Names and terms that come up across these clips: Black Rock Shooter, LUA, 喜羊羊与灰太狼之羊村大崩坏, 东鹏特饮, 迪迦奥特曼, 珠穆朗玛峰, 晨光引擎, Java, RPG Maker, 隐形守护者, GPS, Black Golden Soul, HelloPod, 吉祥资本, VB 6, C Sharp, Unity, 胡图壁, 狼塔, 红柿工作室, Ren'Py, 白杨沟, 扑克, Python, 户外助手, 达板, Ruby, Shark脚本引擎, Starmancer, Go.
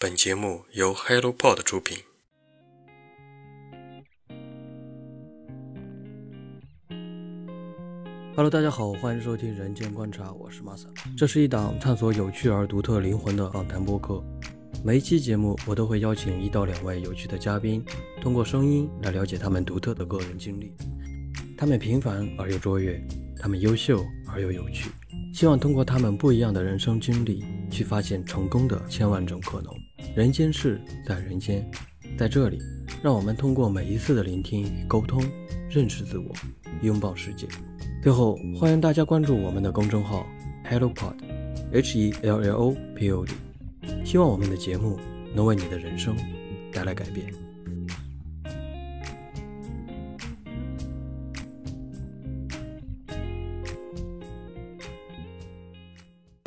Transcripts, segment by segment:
本节目由 HelloPod 出品。Hello， 大家好，欢迎收听人间观察，我是 Masa。这是一档探索有趣而独特灵魂的访谈播客。每一期节目，我都会邀请1到2位有趣的嘉宾，通过声音来了解他们独特的个人经历。他们平凡而又卓越，他们优秀而又有趣。希望通过他们不一样的人生经历，去发现成功的1000万种可能。人间事在人间，在这里，让我们通过每一次的聆听与沟通，认识自我，拥抱世界。最后，欢迎大家关注我们的公众号 HelloPod，HELLOPOD， 希望我们的节目能为你的人生带来改变。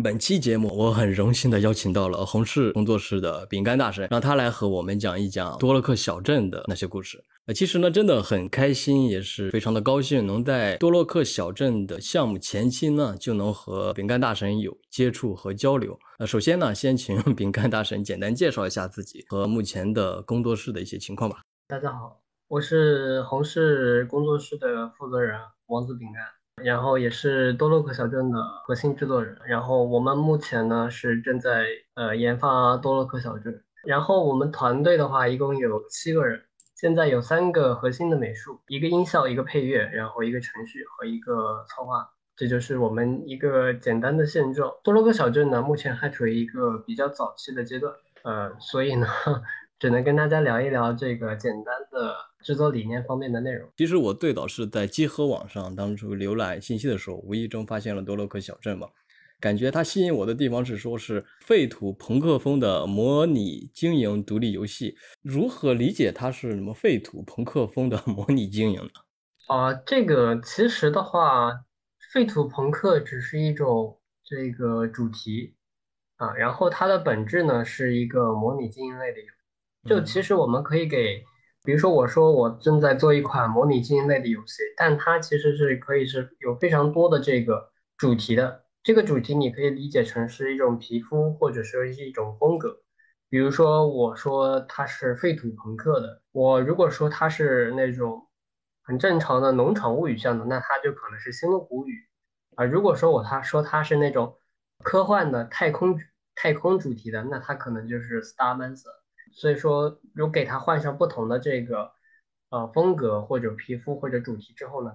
本期节目我很荣幸的邀请到了红柿工作室的饼干大神，让他来和我们讲一讲多洛克小镇的那些故事。其实呢真的很开心，也是非常的高兴能在多洛克小镇的项目前期呢就能和饼干大神有接触和交流。首先呢先请饼干大神简单介绍一下自己和目前的工作室的一些情况吧。大家好，我是红柿工作室的负责人王子饼干，然后也是多洛克小镇的核心制作人。然后我们目前呢是正在研发多洛克小镇。然后我们团队的话一共有7个人，现在有3个核心的美术，1个音效，1个配乐，然后1个程序和1个策划。这就是我们一个简单的现状。多洛克小镇呢目前还处于一个比较早期的阶段，所以呢只能跟大家聊一聊这个简单的制作理念方面的内容。其实我最早是在集合网上当初浏览信息的时候，无意中发现了多洛克小镇嘛，感觉它吸引我的地方是说是废土朋克风的模拟经营独立游戏。如何理解它是什么废土朋克风的模拟经营呢？这个其实的话，废土朋克只是一种这个主题然后它的本质呢是一个模拟经营类的游戏。就其实我们可以给，比如说我说我正在做一款模拟经营类的游戏，但它其实是可以是有非常多的这个主题的。这个主题你可以理解成是一种皮肤或者是一种风格。比如说我说它是废土朋克的，我如果说它是那种很正常的农场物语向的，那它就可能是星露谷雨啊。如果说它是那种科幻的太空主题的，那它可能就是 Starmancer。所以说如果给它换上不同的这个风格或者皮肤或者主题之后呢，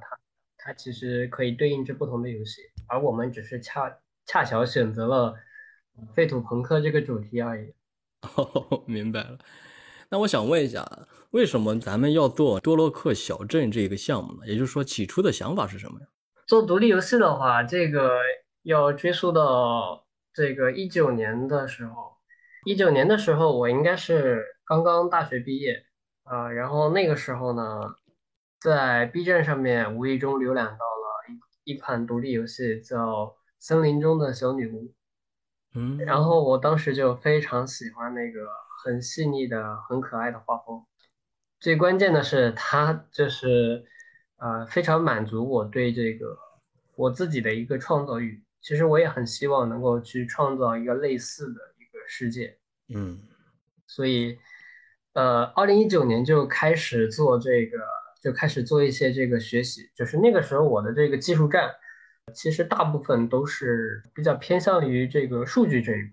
它其实可以对应着不同的游戏，而我们只是恰巧选择了废土朋克这个主题而已。明白了。那我想问一下，为什么咱们要做多洛克小镇这个项目呢？也就是说起初的想法是什么呀？做独立游戏的话，这个要追溯到这个19年的时候。19年的时候我应该是刚刚大学毕业然后那个时候呢在 B 站上面无意中浏览到了一款独立游戏叫森林中的小女巫。然后我当时就非常喜欢那个很细腻的很可爱的画风，最关键的是它就是非常满足我对这个我自己的一个创造欲。其实我也很希望能够去创造一个类似的世界。所以2019年就开始做一些这个学习。就是那个时候我的这个技术栈其实大部分都是比较偏向于这个数据这一块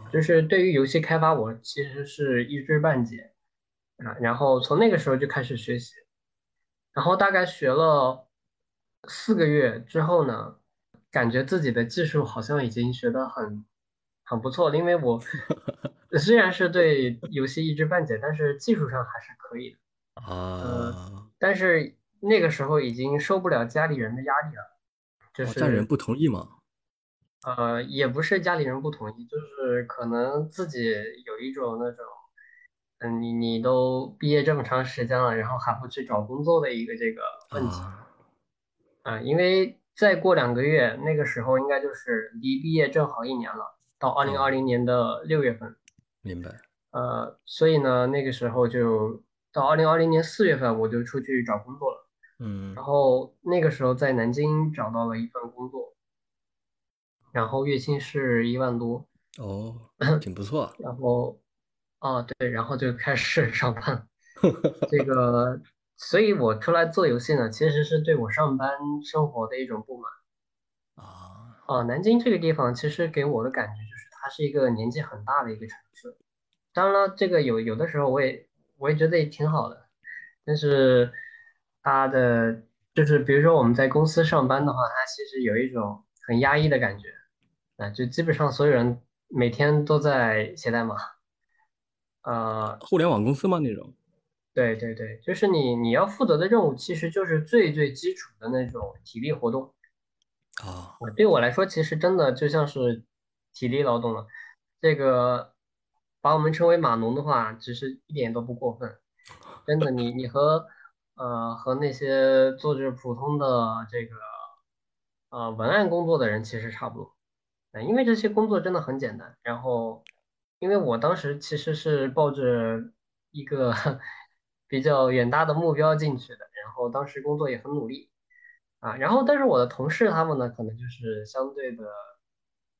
的，就是对于游戏开发我其实是一知半解然后从那个时候就开始学习，然后大概学了4个月之后呢，感觉自己的技术好像已经学得很不错了，因为我虽然是对游戏一知半解，但是技术上还是可以的但是那个时候已经受不了家里人的压力了，就是家人不同意吗？也不是家里人不同意，就是可能自己有一种那种你都毕业这么长时间了，然后还不去找工作的一个这个问题因为再过2个月，那个时候应该就是离毕业正好1年了，到2020年的6月份。明白。所以呢那个时候就到2020年4月份我就出去找工作了。然后那个时候在南京找到了一份工作，然后月薪是1万多。哦，挺不错。然后，啊，对，然后就开始上班。这个，所以我出来做游戏呢，其实是对我上班生活的一种不满。啊，南京这个地方其实给我的感觉就是，它是一个年纪很大的一个城市。当然了，这个有的时候我也觉得也挺好的，但是它的就是比如说我们在公司上班的话，它其实有一种很压抑的感觉。啊，就基本上所有人每天都在写代码。互联网公司吗那种？对对对，就是你要负责的任务其实就是最最基础的那种体力活动。啊，对我来说其实真的就像是体力劳动了。这个把我们称为码农的话，只是一点都不过分。真的，你和那些做着普通的这个文案工作的人其实差不多。因为这些工作真的很简单，然后因为我当时其实是抱着一个比较远大的目标进去的，然后当时工作也很努力啊，然后但是我的同事他们呢，可能就是相对的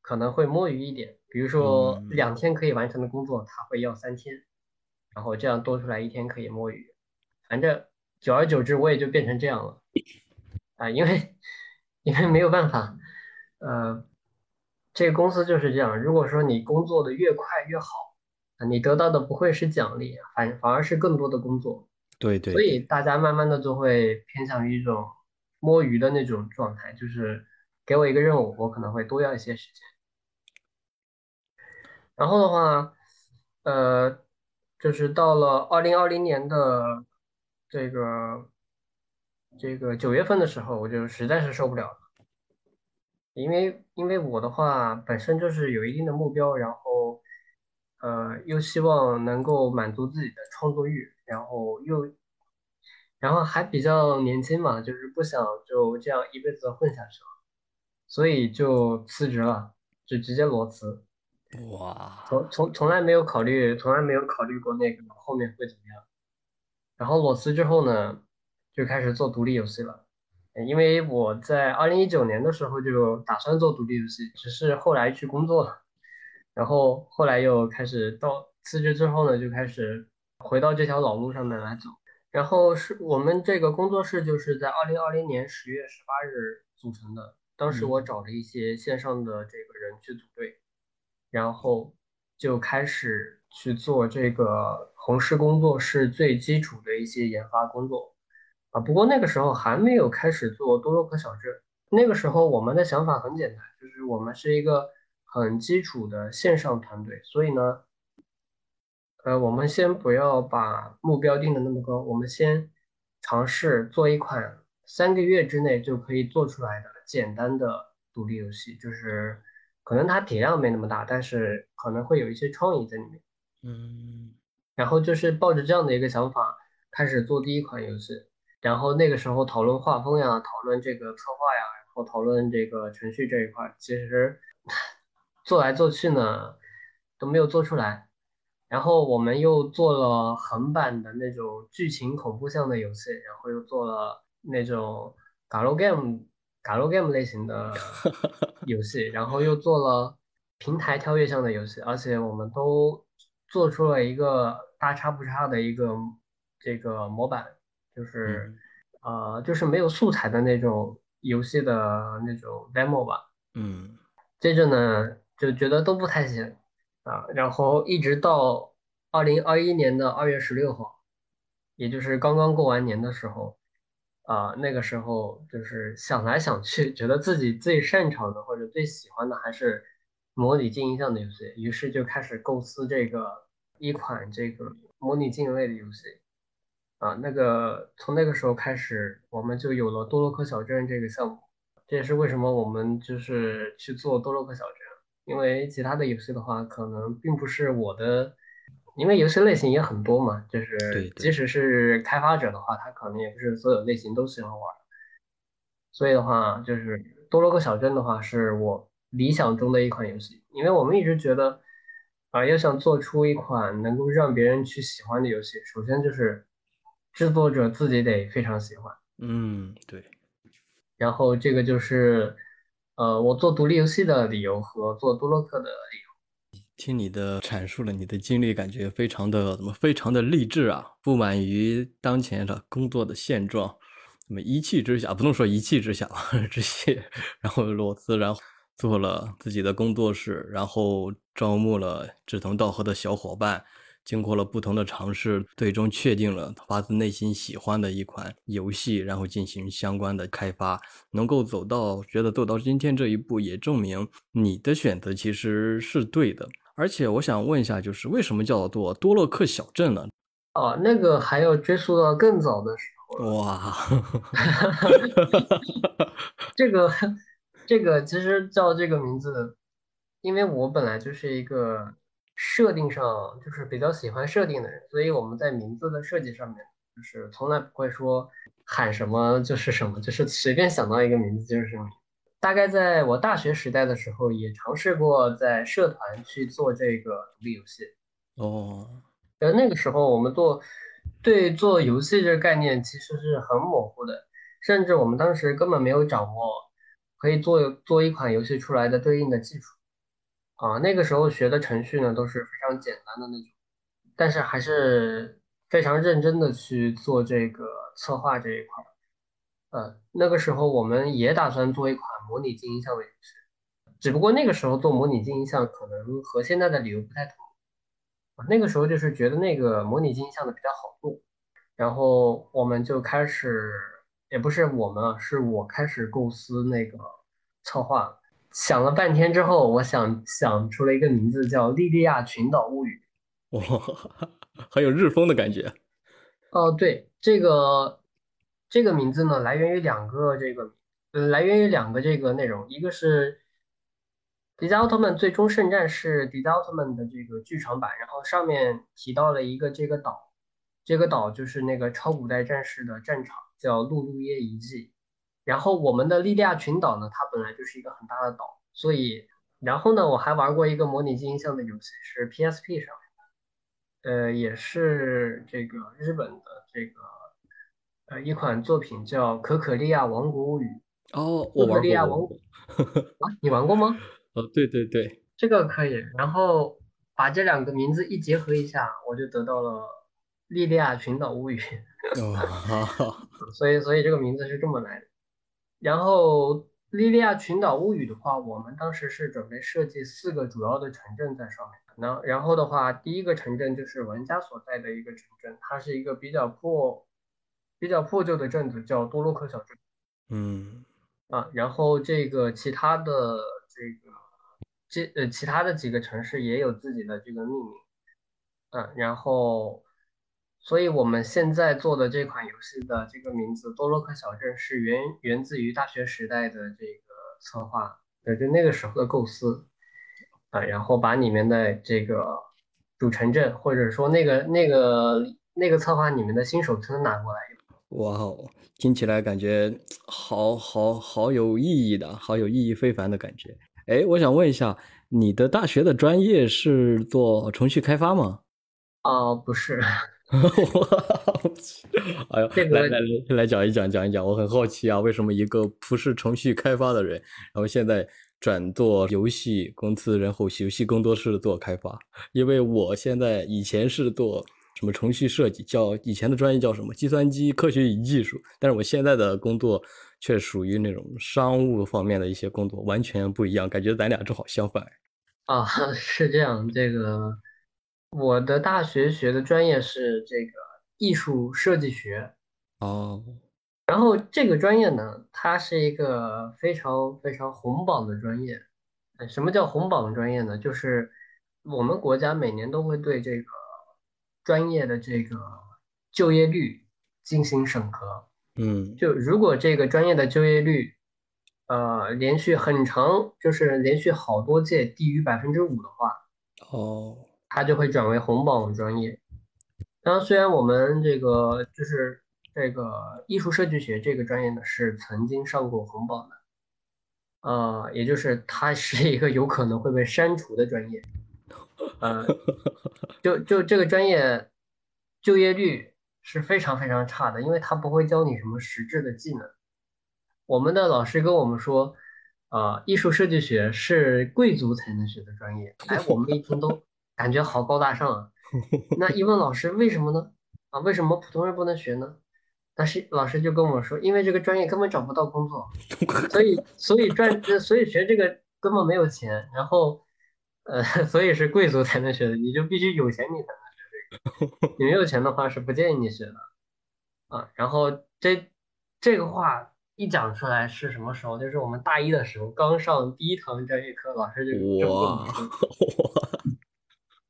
可能会摸鱼一点，比如说2天可以完成的工作他会要3天，然后这样多出来1天可以摸鱼，反正久而久之我也就变成这样了啊，因为没有办法，这个公司就是这样，如果说你工作的越快越好，你得到的不会是奖励，反而是更多的工作。对对。所以大家慢慢的就会偏向于一种摸鱼的那种状态，就是给我一个任务，我可能会多要一些时间。然后的话，就是到了2020年的这个9月份的时候，我就实在是受不了了。因为我的话本身就是有一定的目标，然后又希望能够满足自己的创作欲，然后还比较年轻嘛，就是不想就这样一辈子混下去了，所以就辞职了，就直接裸辞。哇，从来没有考虑过那个后面会怎么样。然后裸辞之后呢，就开始做独立游戏了。因为我在2019年的时候就打算做独立游戏，只是后来去工作了，然后后来又开始到辞职之后呢，就开始回到这条老路上面来走。然后是我们这个工作室就是在2020年10月18日组成的，当时我找了一些线上的这个人去组队，然后就开始去做这个红石工作室最基础的一些研发工作。啊，不过那个时候还没有开始做多洛克小镇。那个时候我们的想法很简单，就是我们是一个很基础的线上团队，所以呢，我们先不要把目标定的那么高，我们先尝试做一款3个月之内就可以做出来的简单的独立游戏，就是可能它体量没那么大，但是可能会有一些创意在里面。然后就是抱着这样的一个想法开始做第一款游戏。然后那个时候讨论画风呀，讨论这个策划呀，然后讨论这个程序这一块，其实做来做去呢都没有做出来。然后我们又做了横版的那种剧情恐怖向的游戏，然后又做了那种 Gallo Game 类型的游戏，然后又做了平台跳跃向的游戏，而且我们都做出了一个大差不差的一个这个模板。就是就是没有素材的那种游戏的那种 demo 吧。接着呢就觉得都不太行啊，然后一直到2021年的2月16号，也就是刚刚过完年的时候啊，那个时候就是想来想去，觉得自己最擅长的或者最喜欢的还是模拟经营项的游戏，于是就开始构思这个一款这个模拟经营类的游戏。啊，从那个时候开始，我们就有了多洛克小镇这个项目。这也是为什么我们就是去做多洛克小镇，因为其他的游戏的话，可能并不是我的，因为游戏类型也很多嘛，就是即使是开发者的话，他可能也不是所有类型都喜欢玩。所以的话，就是多洛克小镇的话，是我理想中的一款游戏，因为我们一直觉得啊，要想做出一款能够让别人去喜欢的游戏，首先就是制作者自己得非常喜欢。对。然后这个就是我做独立游戏的理由和做多洛克的理由。听你的阐述了你的经历，感觉非常的励志啊！不满于当前的工作的现状，那么一气之下，不能说一气之下之下，然后裸辞，然后做了自己的工作室，然后招募了志同道合的小伙伴，经过了不同的尝试，最终确定了发自内心喜欢的一款游戏，然后进行相关的开发，能够觉得走到今天这一步，也证明你的选择其实是对的。而且我想问一下，就是为什么叫做多洛克小镇呢？哦，那个还要追溯到更早的时候了。哇，这个其实叫这个名字，因为我本来就是一个设定上就是比较喜欢设定的人，所以我们在名字的设计上面就是从来不会说喊什么就是什么，就是随便想到一个名字就是什么。大概在我大学时代的时候，也尝试过在社团去做这个独立游戏。哦，那个时候我们对做游戏这个概念其实是很模糊的，甚至我们当时根本没有掌握可以做一款游戏出来的对应的技术啊。那个时候学的程序呢都是非常简单的那种，但是还是非常认真的去做这个策划这一块。那个时候我们也打算做一款模拟经营项的游戏，只不过那个时候做模拟经营项可能和现在的理由不太同。那个时候就是觉得那个模拟经营项的比较好做，然后我们就开始，也不是我们，是我开始构思那个策划，想了半天之后，我想出了一个名字叫《莉莉亚群岛物语》。哇，很有日风的感觉。哦，对，这个名字呢来源于两个这个内容，一个是迪迦奥特曼最终圣战是迪迦奥特曼的这个剧场版，然后上面提到了一个这个岛就是那个超古代战士的战场叫露露耶遗迹，然后我们的莉莉亚群岛呢它本来就是一个很大的岛，所以然后呢我还玩过一个模拟经营项的游戏是 PSP 上的，也是这个日本的这个一款作品叫《可可利亚王国物语》。哦，我玩过。啊，你玩过吗？对对对，这个可以。然后把这两个名字一结合一下，我就得到了《莉莉亚群岛物语》。哦，所以这个名字是这么来的。然后《莉莉亚群岛物语》的话，我们当时是准备设计4个主要的城镇在上面。然后的话，第一个城镇就是玩家所在的一个城镇，它是一个比较破旧的镇子叫多洛克小镇。然后这个其他的几个城市也有自己的这个命名。然后所以我们现在做的这款游戏的这个名字多洛克小镇是源自于大学时代的这个策划，就那个时候的构思。然后把里面的这个主城镇或者说那个策划里面的新手村拿过来。哇哦，听起来感觉好有意义的，好有意义非凡的感觉。哎，我想问一下，你的大学的专业是做程序开发吗？哦，不是。哎呦，来讲一讲，我很好奇啊，为什么一个不是程序开发的人，然后现在转做游戏公司，然后游戏工作室做开发？因为我现在以前是做什么程序设计，以前的专业叫什么计算机科学与技术，但是我现在的工作却属于那种商务方面的一些工作，完全不一样，感觉咱俩正好相反。啊，是这样。这个我的大学学的专业是这个艺术设计学。哦，然后这个专业呢它是一个非常非常红榜的专业。什么叫红榜专业呢？就是我们国家每年都会对这个专业的这个就业率进行审核。就如果这个专业的就业率连续好多届低于5%的话，哦，它就会转为红榜专业。当然，虽然我们这个就是这个艺术设计学这个专业呢是曾经上过红榜的，也就是它是一个有可能会被删除的专业。就这个专业就业率是非常非常差的，因为他不会教你什么实质的技能。我们的老师跟我们说，艺术设计学是贵族才能学的专业。哎，我们一听都感觉好高大上啊。那一问老师为什么呢？啊，为什么普通人不能学呢？但是老师就跟我说，因为这个专业根本找不到工作，所以学这个根本没有钱，然后所以是贵族才能学的，你就必须有钱你才能学这个，你没有钱的话是不建议你学的啊。然后这个话一讲出来是什么时候？就是我们大一的时候，刚上第一堂专业课，老师就哇，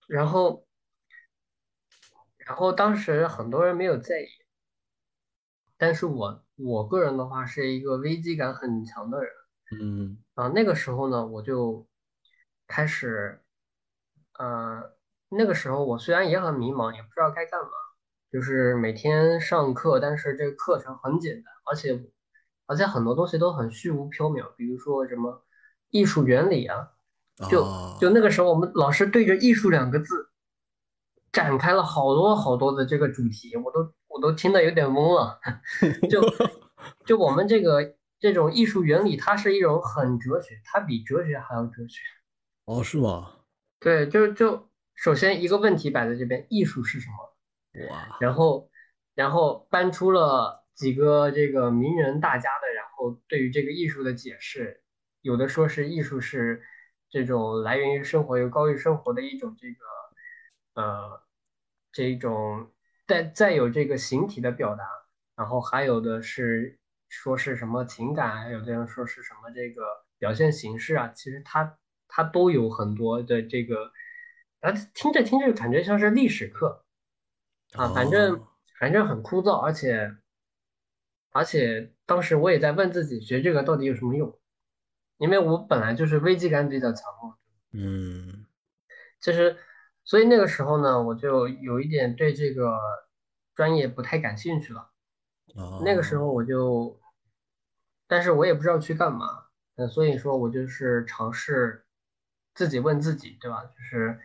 然后当时很多人没有在意。但是我个人的话是一个危机感很强的人，那个时候呢，我就开始，那个时候我虽然也很迷茫，也不知道该干嘛，就是每天上课，但是这个课程很简单，而且很多东西都很虚无缥缈，比如说什么艺术原理啊，就那个时候我们老师对着"艺术"两个字展开了好多好多的这个主题，我都听得有点懵了。就我们这种艺术原理，它是一种很哲学，它比哲学还要哲学。哦，是吗？对，就首先一个问题摆在这边，艺术是什么？哇！然后搬出了几个这个名人大家的，然后对于这个艺术的解释，有的说是艺术是这种来源于生活，有高于生活的一种这个这种。再有这个形体的表达，然后还有的是说是什么情感，还有的人说是什么这个表现形式啊，其实它都有很多的这个，听着感觉像是历史课啊，反正很枯燥，而且当时我也在问自己，学这个到底有什么用？因为我本来就是危机感比较强嘛，就是。所以那个时候呢，我就有一点对这个专业不太感兴趣了。那个时候但是我也不知道去干嘛。所以说我就是尝试自己问自己，对吧？就是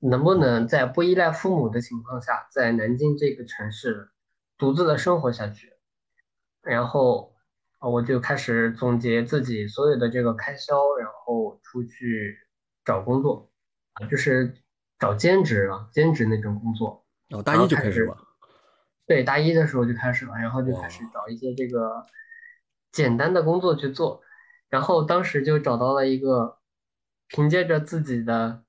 能不能在不依赖父母的情况下，在南京这个城市独自的生活下去。然后我就开始总结自己所有的这个开销，然后出去找工作，就是。找兼职了，兼职那种工作。大一就开始了。对，大一的时候就开始了，然后就开始找一些这个简单的工作去做。然后当时就找到了一个凭借着自己的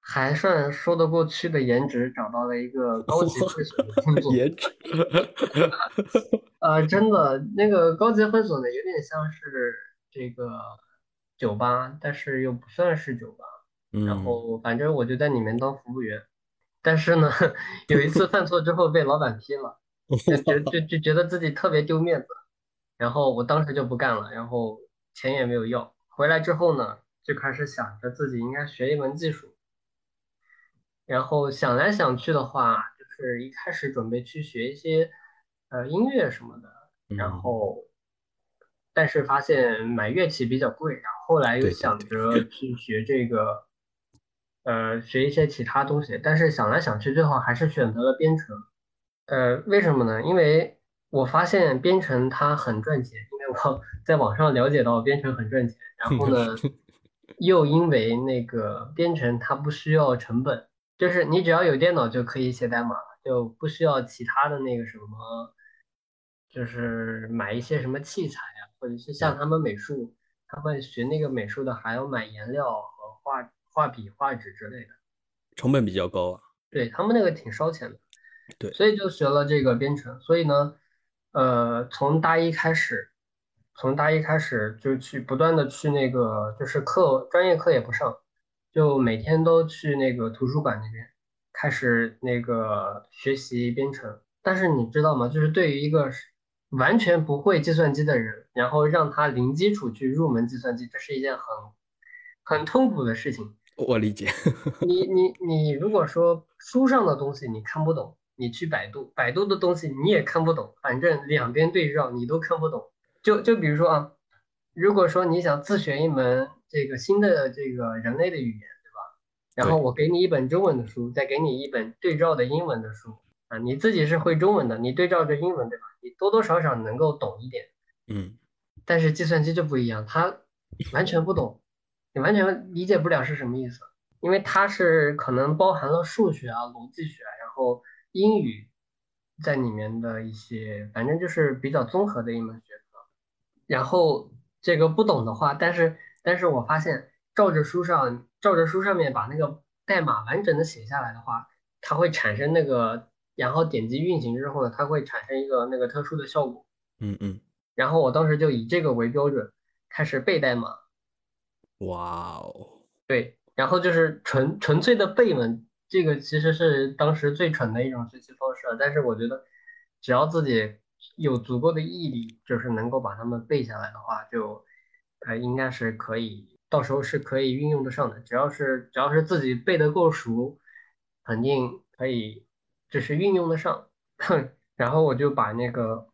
还算说得过去的颜值，找到了一个高级会所的工作。颜值。真的，那个高级会所呢，有点像是这个酒吧，但是又不算是酒吧。然后反正我就在里面当服务员，但是呢，有一次犯错之后被老板批了，就觉得自己特别丢面子，然后我当时就不干了，然后钱也没有要。回来之后呢，就开始想着自己应该学一门技术，然后想来想去的话，就是一开始准备去学一些音乐什么的，然后但是发现买乐器比较贵，然后后来又想着去学这个。学一些其他东西，但是想来想去，最后还是选择了编程。为什么呢？因为我发现编程它很赚钱，因为我在网上了解到编程很赚钱。然后呢，又因为那个编程它不需要成本，就是你只要有电脑就可以写代码，就不需要其他的那个什么，就是买一些什么器材啊，或者是像他们美术，他们学那个美术的还要买颜料和画笔、画纸之类的，成本比较高啊。对，他们那个挺烧钱的。对，所以就学了这个编程。所以呢，从大一开始就去不断的去那个，就是专业课也不上，就每天都去那个图书馆那边开始那个学习编程。但是你知道吗？就是对于一个完全不会计算机的人，然后让他零基础去入门计算机，这是一件很痛苦的事情。我理解。你如果说书上的东西你看不懂，你去百度的东西你也看不懂，反正两边对照你都看不懂。就比如说啊，如果说你想自学一门这个新的这个人类的语言，对吧？然后我给你一本中文的书，再给你一本对照的英文的书啊，你自己是会中文的，你对照着英文，对吧？你多多少少能够懂一点。但是计算机就不一样，他完全不懂，你完全理解不了是什么意思，因为它是可能包含了数学啊、逻辑学，然后英语在里面的一些，反正就是比较综合的一门学科。然后这个不懂的话，但是我发现照着书上面把那个代码完整的写下来的话，它会产生那个，然后点击运行之后呢，它会产生一个那个特殊的效果。嗯嗯。然后我当时就以这个为标准开始背代码。哇哦。对，然后就是纯粹的背文，这个其实是当时最蠢的一种学习方式，但是我觉得只要自己有足够的毅力，就是能够把它们背下来的话，就应该是可以，到时候是可以运用得上的。只要是自己背得够熟，肯定可以，就是运用得上。然后我就把那个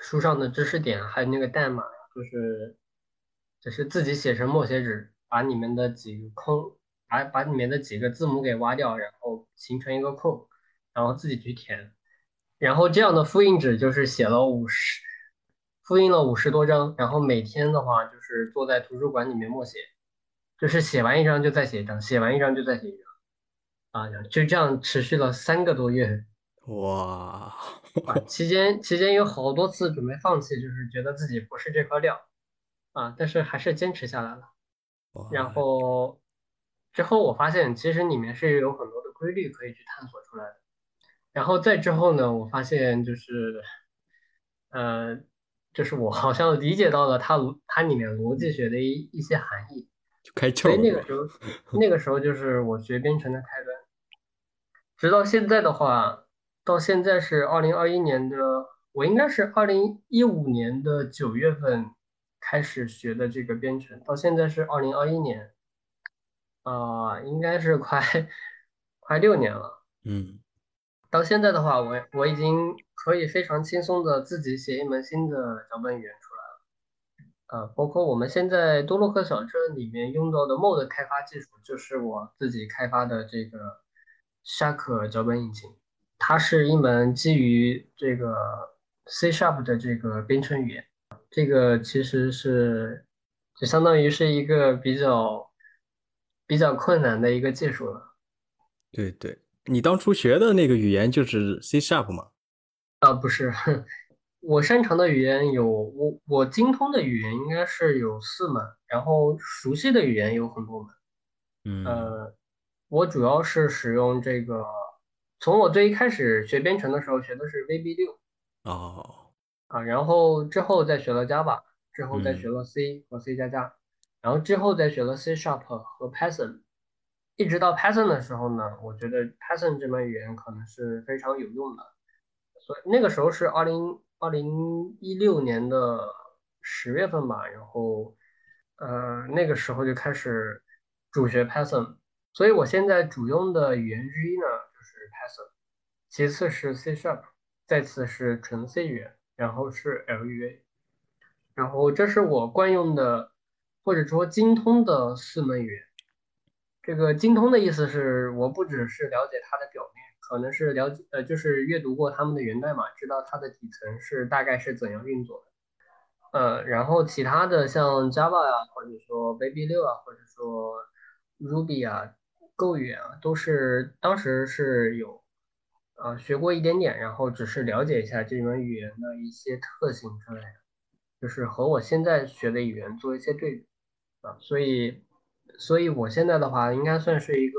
书上的知识点还有那个代码，就是自己写成默写纸，把里面的几个字母给挖掉，然后形成一个空，然后自己去填。然后这样的复印纸就是复印了50多张，然后每天的话就是坐在图书馆里面默写，就是写完一张就再写一张，写完一张就再写一张，啊，就这样持续了3个多月。哇！期间有好多次准备放弃，就是觉得自己不是这块料啊，但是还是坚持下来了。然后之后我发现其实里面是有很多的规律可以去探索出来的。然后再之后呢，我发现就是我好像理解到了它里面逻辑学的一些含义，就开窍了。所以那个时候就是我学编程的开端。直到现在的话，到现在是2015年的9月份开始学的这个编程，到现在是2021年，应该是快6年了。嗯。到现在的话，我已经可以非常轻松的自己写一门新的脚本语言出来了，包括我们现在多洛克小镇里面用到的 Mod 开发技术，就是我自己开发的这个 Shark 脚本引擎，它是一门基于这个 C Sharp 的这个编程语言，这个其实是就相当于是一个比较困难的一个技术了。对对。你当初学的那个语言就是 C Sharp 吗？不是，我擅长的语言有我精通的语言应该是有4门，然后熟悉的语言有很多门。嗯，我主要是使用这个，从我最一开始学编程的时候学的是 VB 6。哦。啊，然后之后再学了 Java， 之后再学了 C 和 C 加加，然后之后再学了 C Sharp 和 Python。一直到 Python 的时候呢，我觉得 Python 这门语言可能是非常有用的，所以那个时候是2016年的10月份吧，然后那个时候就开始主学 Python， 所以我现在主用的语言之一呢就是 Python， 其次是 C Sharp， 再次是纯 C 语言，然后是 LUA， 然后这是我惯用的或者说精通的4门语言。这个精通的意思是我不只是了解它的表面，可能是了解就是阅读过他们的源代码，知道它的底层是大概是怎样运作的。然后其他的像 Java 啊，或者说 VB 6啊，或者说 Ruby 啊、Go 语啊，都是当时是有学过一点点，然后只是了解一下这门语言的一些特性之类的，就是和我现在学的语言做一些对比啊，所以我现在的话应该算是一个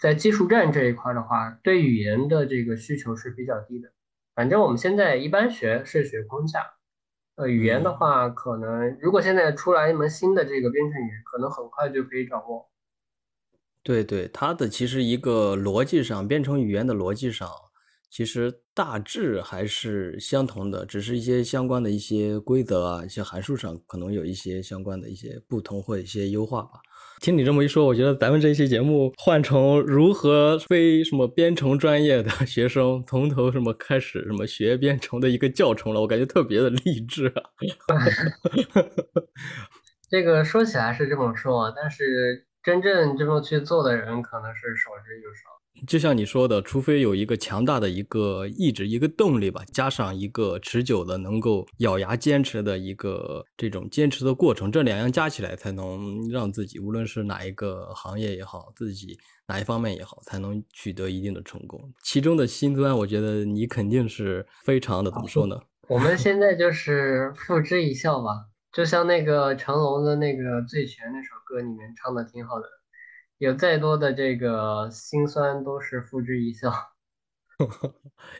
在技术栈这一块的话对语言的这个需求是比较低的。反正我们现在一般学是学框架，语言的话可能如果现在出来一门新的这个编程语言可能很快就可以掌握。对对，它的其实一个逻辑上，编程语言的逻辑上其实大致还是相同的，只是一些相关的一些规则啊，一些函数上可能有一些相关的一些不同或一些优化吧。听你这么一说，我觉得咱们这期节目换成如何非什么编程专业的学生从头什么开始什么学编程的一个教程了，我感觉特别的励志啊。这个说起来是这么说，但是真正这么去做的人可能是少之又少。就像你说的，除非有一个强大的一个意志、一个动力吧，加上一个持久的能够咬牙坚持的一个这种坚持的过程，这两样加起来才能让自己无论是哪一个行业也好，自己哪一方面也好，才能取得一定的成功。其中的辛酸我觉得你肯定是非常的，怎么说呢，我们现在就是付之一笑吧。就像那个成龙的那个醉拳那首歌里面唱的挺好的，有再多的这个辛酸都是付之一笑。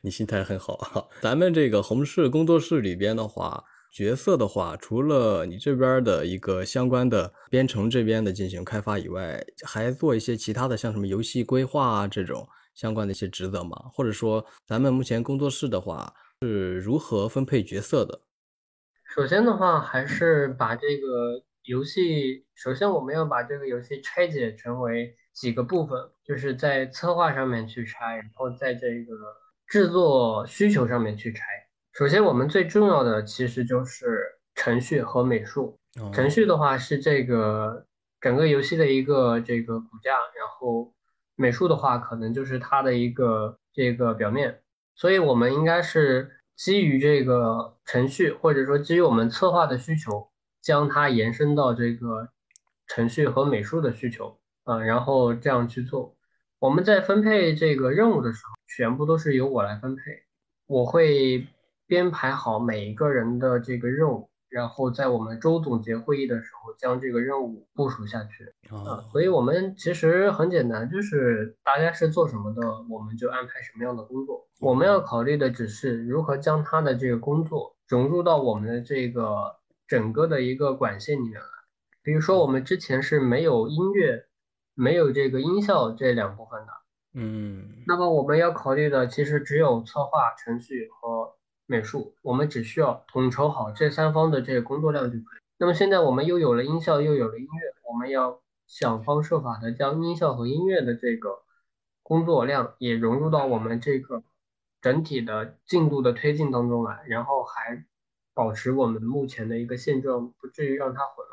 你心态很好啊。咱们这个红氏工作室里边的话，角色的话，除了你这边的一个相关的编程这边的进行开发以外，还做一些其他的像什么游戏规划啊这种相关的一些职责嘛？或者说咱们目前工作室的话是如何分配角色的？首先的话还是把这个游戏，首先我们要把这个游戏拆解成为几个部分，就是在策划上面去拆，然后在这个制作需求上面去拆。首先我们最重要的其实就是程序和美术。程序的话是这个整个游戏的一个这个骨架，然后美术的话可能就是它的一个这个表面。所以我们应该是基于这个程序，或者说基于我们策划的需求，将它延伸到这个程序和美术的需求然后这样去做。我们在分配这个任务的时候，全部都是由我来分配，我会编排好每一个人的这个任务，然后在我们周总结会议的时候将这个任务部署下去所以我们其实很简单，就是大家是做什么的我们就安排什么样的工作。我们要考虑的只是如何将他的这个工作融入到我们的这个整个的一个管线里面来。比如说我们之前是没有音乐没有这个音效这两部分的那么我们要考虑的其实只有策划、程序和美术，我们只需要统筹好这三方的这个工作量就可以。那么现在我们又有了音效又有了音乐，我们要想方设法的将音效和音乐的这个工作量也融入到我们这个整体的进度的推进当中来，然后还保持我们目前的一个现状，不至于让它混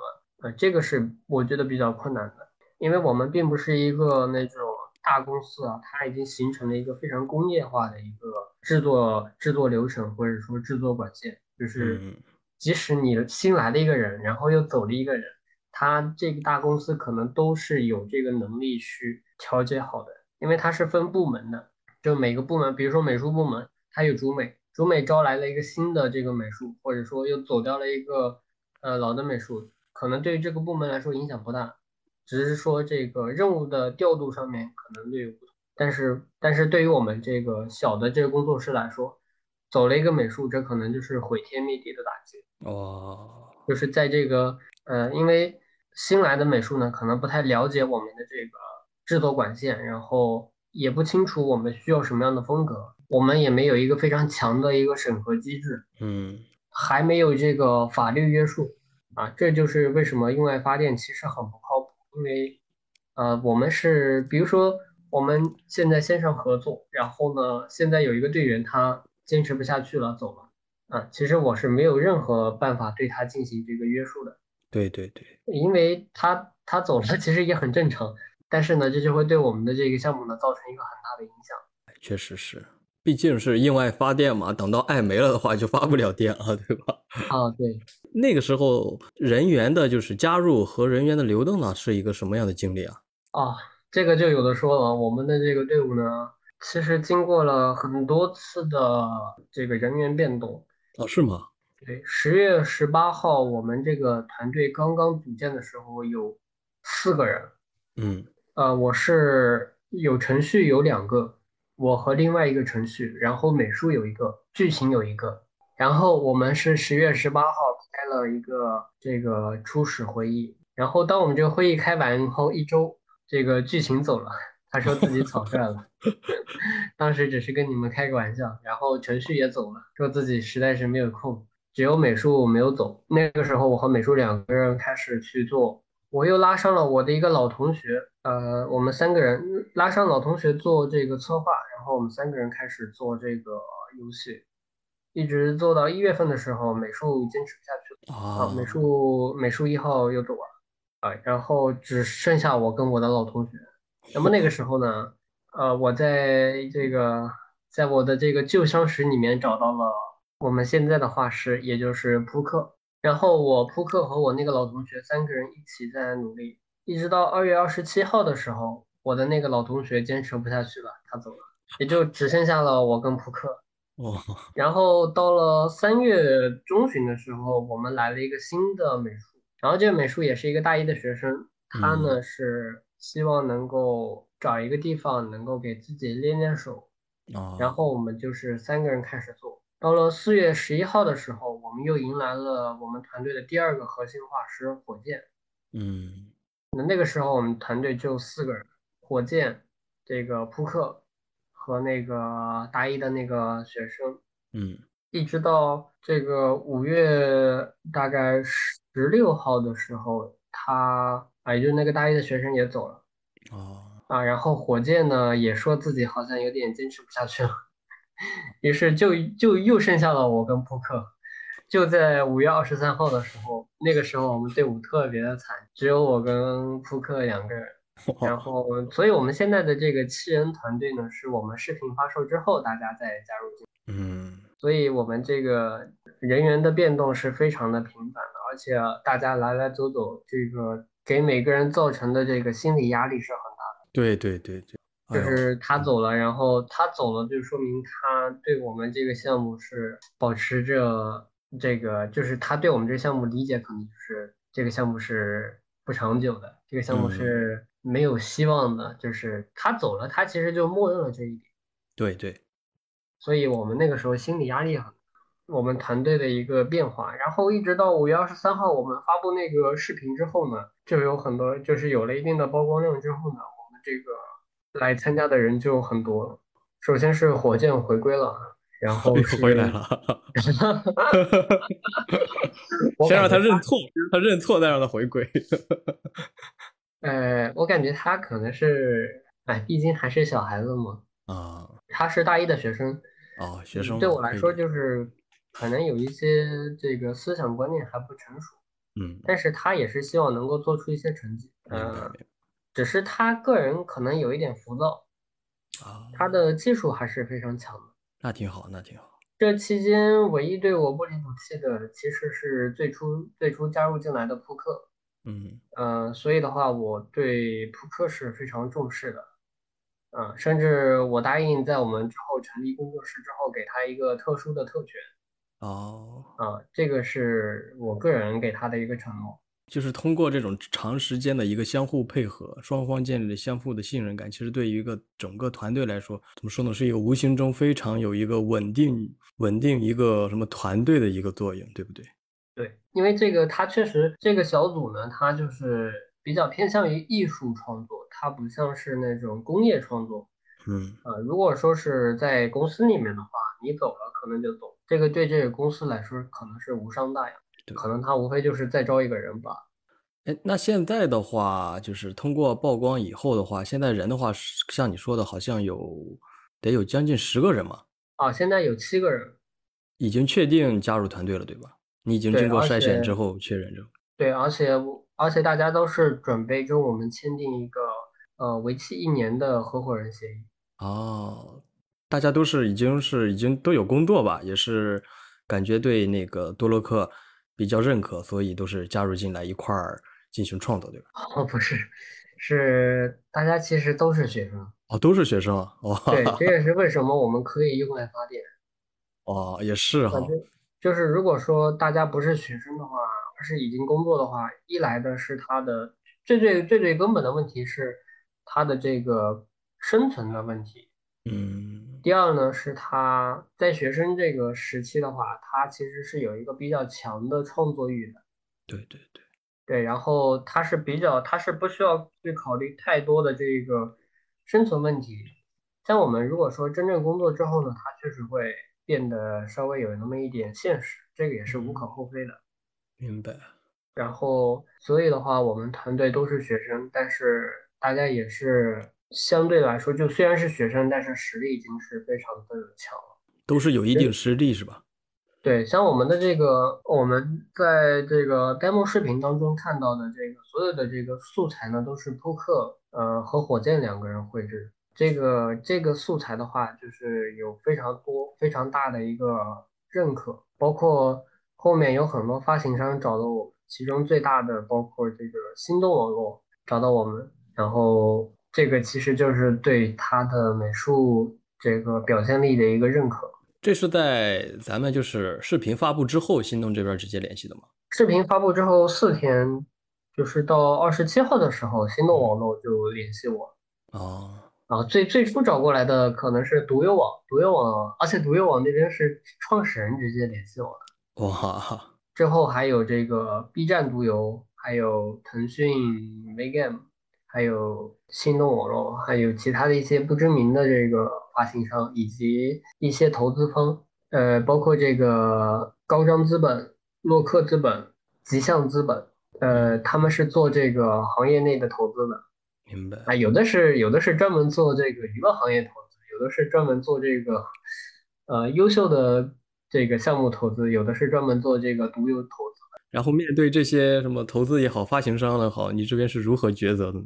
乱这个是我觉得比较困难的。因为我们并不是一个那种大公司啊，它已经形成了一个非常工业化的一个制作流程，或者说制作管线。就是即使你新来的一个人然后又走了一个人，他这个大公司可能都是有这个能力去调节好的，因为它是分部门的。就每个部门，比如说美术部门，它有主美招来了一个新的这个美术，或者说又走掉了一个老的美术，可能对于这个部门来说影响不大，只是说这个任务的调度上面可能略有不同。但是对于我们这个小的这个工作室来说，走了一个美术，这可能就是毁天灭地的打击。就是在这个因为新来的美术呢，可能不太了解我们的这个制作管线，然后也不清楚我们需要什么样的风格，我们也没有一个非常强的一个审核机制还没有这个法律约束这就是为什么用爱发电其实很不靠谱。因为我们是比如说我们现在线上合作，然后呢现在有一个队员他坚持不下去了走了其实我是没有任何办法对他进行这个约束的。对对对，因为他走了其实也很正常，但是呢这就会对我们的这个项目呢造成一个很大的影响。确实是，毕竟是用爱发电嘛，等到爱没了的话就发不了电了对吧对。那个时候人员的就是加入和人员的流动呢是一个什么样的经历这个就有的说了。我们的这个队伍呢其实经过了很多次的这个人员变动是吗？对，10月18号我们这个团队刚刚组建的时候有4个人我是有程序有2个，我和另外一个程序，然后美术有1个，剧情有1个，然后我们是10月18号开了一个这个初始会议，然后当我们这个会议开完后1周，这个剧情走了，他说自己草率了当时只是跟你们开个玩笑，然后程序也走了，说自己实在是没有空，只有美术我没有走。那个时候我和美术2个人开始去做，我又拉上了我的一个老同学我们3个人拉上老同学做这个策划，然后我们3个人开始做这个游戏，一直做到1月份的时候美术坚持不下去了美术1号又走了然后只剩下我跟我的老同学。那么那个时候呢我在这个在我的这个旧商史里面找到了我们现在的画师，也就是扑克。然后我扑克和我那个老同学三个人一起在努力，一直到2月27号的时候，我的那个老同学坚持不下去了，他走了，也就只剩下了我跟扑克。然后到了3月中旬的时候，我们来了一个新的美术，然后这个美术也是一个大一的学生，他呢是希望能够找一个地方能够给自己练练手，然后我们就是三个人开始做。到了4月11号的时候，我们又迎来了我们团队的第二个核心画师火箭。那个时候我们团队就4个人，火箭、这个扑克和那个大一的那个学生。一直到这个5月大概16号的时候，他也就是那个大一的学生也走了。然后火箭呢也说自己好像有点坚持不下去了，于是就又剩下了我跟扑克。就在5月23号的时候，那个时候我们队伍特别的惨，只有我跟扑克2个人。然后所以我们现在的这个7人团队呢，是我们视频发售之后大家再加入进来。所以我们这个人员的变动是非常的频繁的，而且大家来来走走，这个给每个人造成的这个心理压力是很大的。对，就是他走了，然后他走了就说明他对我们这个项目是保持着这个，就是他对我们这个项目理解可能就是这个项目是不长久的，这个项目是没有希望的，就是他走了，他其实就默认了这一点。对，所以我们那个时候心理压力很大，我们团队的一个变化。然后一直到5月23号我们发布那个视频之后呢，就有很多，就是有了一定的曝光量之后呢，我们这个来参加的人就很多了。首先是火箭回归了，然后回来了先让他认错，他认错再让他回归我感觉他可能是毕竟还是小孩子嘛。他是大一的学生。学生对我来说就是可能有一些这个思想观念还不成熟。但是他也是希望能够做出一些成绩。只是他个人可能有一点浮躁，他的技术还是非常强的。那挺好。这期间唯一对我不离不弃的其实是最初加入进来的扑克。所以的话我对扑克是非常重视的。甚至我答应在我们之后成立工作室之后给他一个特殊的特权。这个是我个人给他的一个承诺。就是通过这种长时间的一个相互配合，双方建立了相互的信任感，其实对于一个整个团队来说，怎么说呢，是一个无形中非常有一个稳定一个什么团队的一个作用，对不对？对，因为这个他确实这个小组呢，他就是比较偏向于艺术创作，它不像是那种工业创作。如果说是在公司里面的话，你走了可能就走，这个对这个公司来说可能是无伤大雅。可能他无非就是再招一个人吧。那现在的话，就是通过曝光以后的话，现在人的话，像你说的，好像得有将近10个人嘛。现在有7个人，已经确定加入团队了，对吧？你已经经过筛选之后确认之后。对，而且大家都是准备跟我们签订一个为期1年的合伙人协议。大家都是已经都有工作吧，也是感觉对那个多洛克比较认可，所以都是加入进来一块儿进行创作，对吧？不是，是大家其实都是学生。都是学生。对，这也是为什么我们可以用来发电。也是哈。就是如果说大家不是学生的话，而是已经工作的话，一来的是他的最根本的问题是他的这个生存的问题。第二呢是他在学生这个时期的话，他其实是有一个比较强的创作欲的。对，然后他是不需要去考虑太多的这个生存问题。像我们如果说真正工作之后呢，他确实会变得稍微有那么一点现实，这个也是无可厚非的。明白。然后所以的话，我们团队都是学生，但是大家也是相对来说，就虽然是学生，但是实力已经是非常的强了，都是有一定实力，是吧？对，像我们的这个，我们在这个 demo 视频当中看到的这个所有的这个素材呢，都是扑克和火箭2个人绘制。这个素材的话，就是有非常大的一个认可，包括后面有很多发行商找到我们，其中最大的包括这个心动网络找到我们，然后这个其实就是对他的美术这个表现力的一个认可。这是在咱们就是视频发布之后，心动这边直接联系的吗？视频发布之后4天，就是到27号的时候，心动网络就联系我。哦。然后最初找过来的可能是独有网，而且独有网那边是创始人直接联系我的。哇！之后还有这个 B 站独有，还有腾讯 Vgame， 还有心动网络，还有其他的一些不知名的这个发行商以及一些投资方，包括这个高张资本、洛克资本、吉祥资本，他们是做这个行业内的投资的。明白。有的是专门做这个娱乐行业投资，有的是专门做这个优秀的这个项目投资，有的是专门做这个独有投资。然后面对这些什么投资也好，发行商也好，你这边是如何抉择的呢？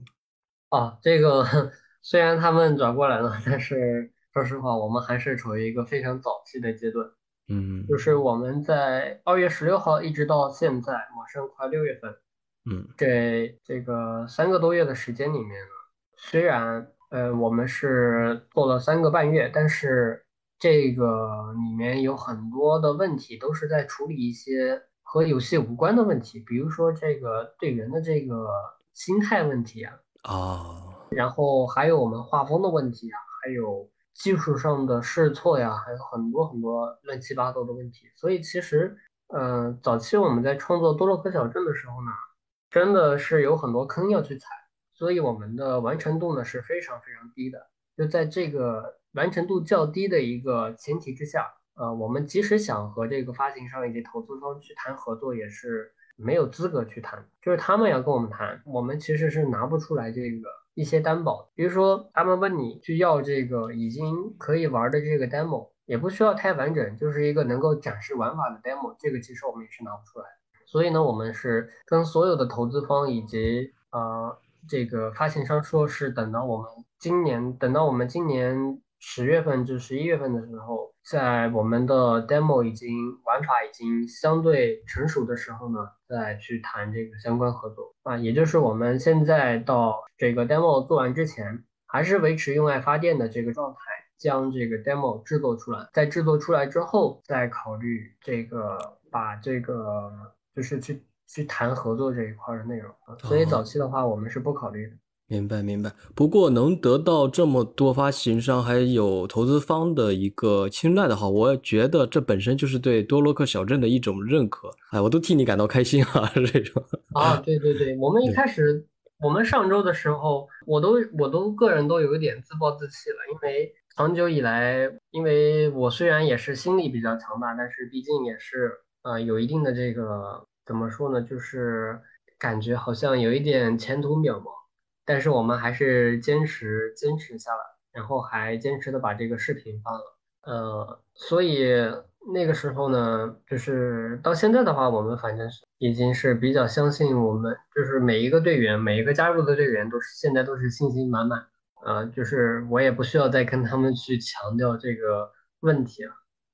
啊，这个虽然他们转过来了，但是说实话，我们还是处于一个非常早期的阶段。嗯，就是我们在2月16号一直到现在，马上快6月份。嗯，这个3个多月的时间里面呢，虽然我们是做了3个半月，但是这个里面有很多的问题都是在处理一些和游戏无关的问题，比如说这个队员的这个心态问题啊，然后还有我们画风的问题啊，还有技术上的试错呀，还有很多很多乱七八糟的问题。所以其实早期我们在创作多洛克小镇的时候呢，真的是有很多坑要去踩，所以我们的完成度呢是非常非常低的。就在这个完成度较低的一个前提之下，我们即使想和这个发行商以及投资方去谈合作，也是没有资格去谈，就是他们要跟我们谈，我们其实是拿不出来这个一些担保。比如说他们问你去要这个已经可以玩的这个 demo， 也不需要太完整，就是一个能够展示玩法的 demo， 这个其实我们也是拿不出来的。所以呢，我们是跟所有的投资方以及这个发行商说，是等到我们今年10月份至11月份的时候，在我们的 demo 已经玩法已经相对成熟的时候呢，再去谈这个相关合作啊。也就是我们现在到这个 demo 做完之前，还是维持用爱发电的这个状态，将这个 demo 制作出来。在制作出来之后，再考虑这个把这个。就是去谈合作这一块的内容，所以早期的话我们是不考虑的。明白。不过能得到这么多发行商还有投资方的一个青睐的话，我觉得这本身就是对多洛克小镇的一种认可。哎，我都替你感到开心啊，这种。啊，对，我们一开始，我们上周的时候，我个人都有一点自暴自弃了，因为长久以来，因为我虽然也是心理比较强大，但是毕竟也是。有一定的这个怎么说呢，就是感觉好像有一点前途渺茫，但是我们还是坚持下来，然后还坚持的把这个视频发了。所以那个时候呢，就是到现在的话，我们反正是已经是比较相信我们，就是每一个队员，每一个加入的队员都是现在都是信心满满。就是我也不需要再跟他们去强调这个问题了。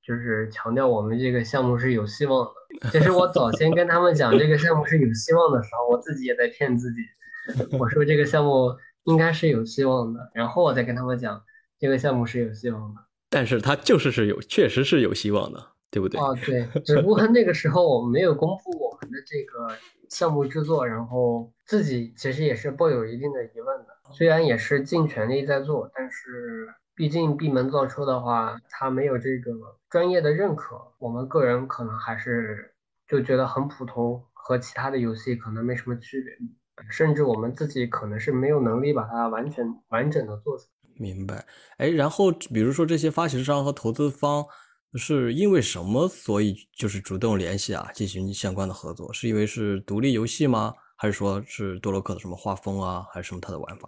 就是强调我们这个项目是有希望的。其实我早先跟他们讲这个项目是有希望的时候，我自己也在骗自己，我说这个项目应该是有希望的，然后我再跟他们讲这个项目是有希望的。但是它确实是有希望的，对不对？哦，对，只不过那个时候我没有公布我们的这个项目制作，然后自己其实也是抱有一定的疑问的。虽然也是尽全力在做，但是毕竟闭门造车的话，它没有这个专业的认可，我们个人可能还是就觉得很普通，和其他的游戏可能没什么区别，甚至我们自己可能是没有能力把它完全完整的做出来。明白。哎，然后比如说这些发行商和投资方是因为什么，所以就是主动联系啊，进行相关的合作，是因为是独立游戏吗？还是说是多洛克的什么画风啊，还是什么它的玩法？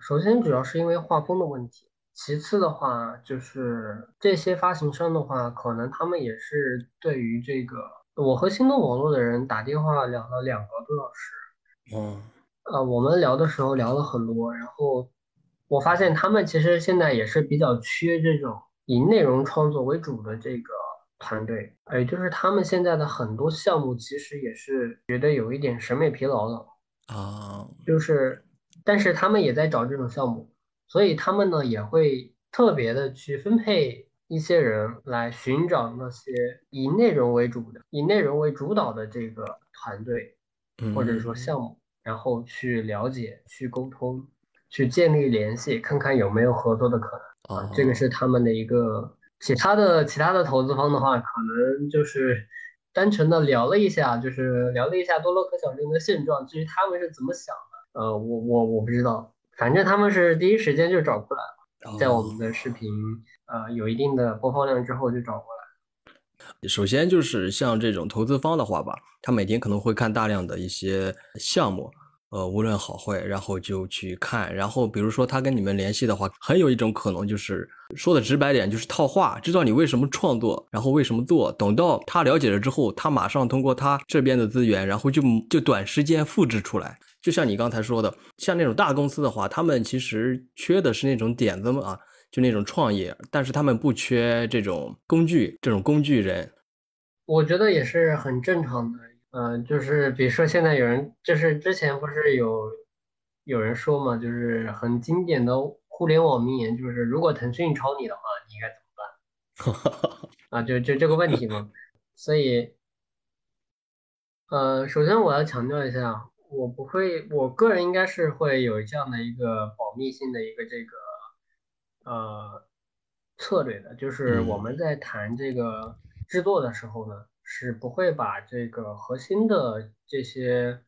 首先主要是因为画风的问题。其次的话，就是这些发行商的话，可能他们也是对于这个，我和心动网络的人打电话聊了2个多小时，我们聊的时候聊了很多，然后我发现他们其实现在也是比较缺这种以内容创作为主的这个团队，也就是他们现在的很多项目其实也是觉得有一点审美疲劳了啊，就是但是他们也在找这种项目，所以他们呢也会特别的去分配一些人来寻找那些以内容为主的、以内容为主导的这个团队或者说项目，然后去了解、去沟通、去建立联系，看看有没有合作的可能啊，这个是他们的一个。其他的投资方的话，可能就是单纯的聊了一下多洛克小镇的现状，至于他们是怎么想的，我不知道，反正他们是第一时间就找过来了，在我们的视频有一定的播放量之后就找过来。首先就是像这种投资方的话吧，他每天可能会看大量的一些项目，无论好坏，然后就去看，然后比如说他跟你们联系的话，很有一种可能就是说的直白点就是套话，知道你为什么创作，然后为什么做，等到他了解了之后，他马上通过他这边的资源，然后就短时间复制出来。就像你刚才说的，像那种大公司的话，他们其实缺的是那种点子嘛，就那种创业，但是他们不缺这种工具，这种工具人。我觉得也是很正常的。就是比如说现在有人，就是之前不是有人说嘛，就是很经典的互联网名言，就是如果腾讯抄你的话，你应该怎么办？啊，就这个问题嘛。所以，首先我要强调一下，我个人应该是会有这样的一个保密性的一个这个策略的，就是我们在谈这个制作的时候呢。是不会把这个核心的这些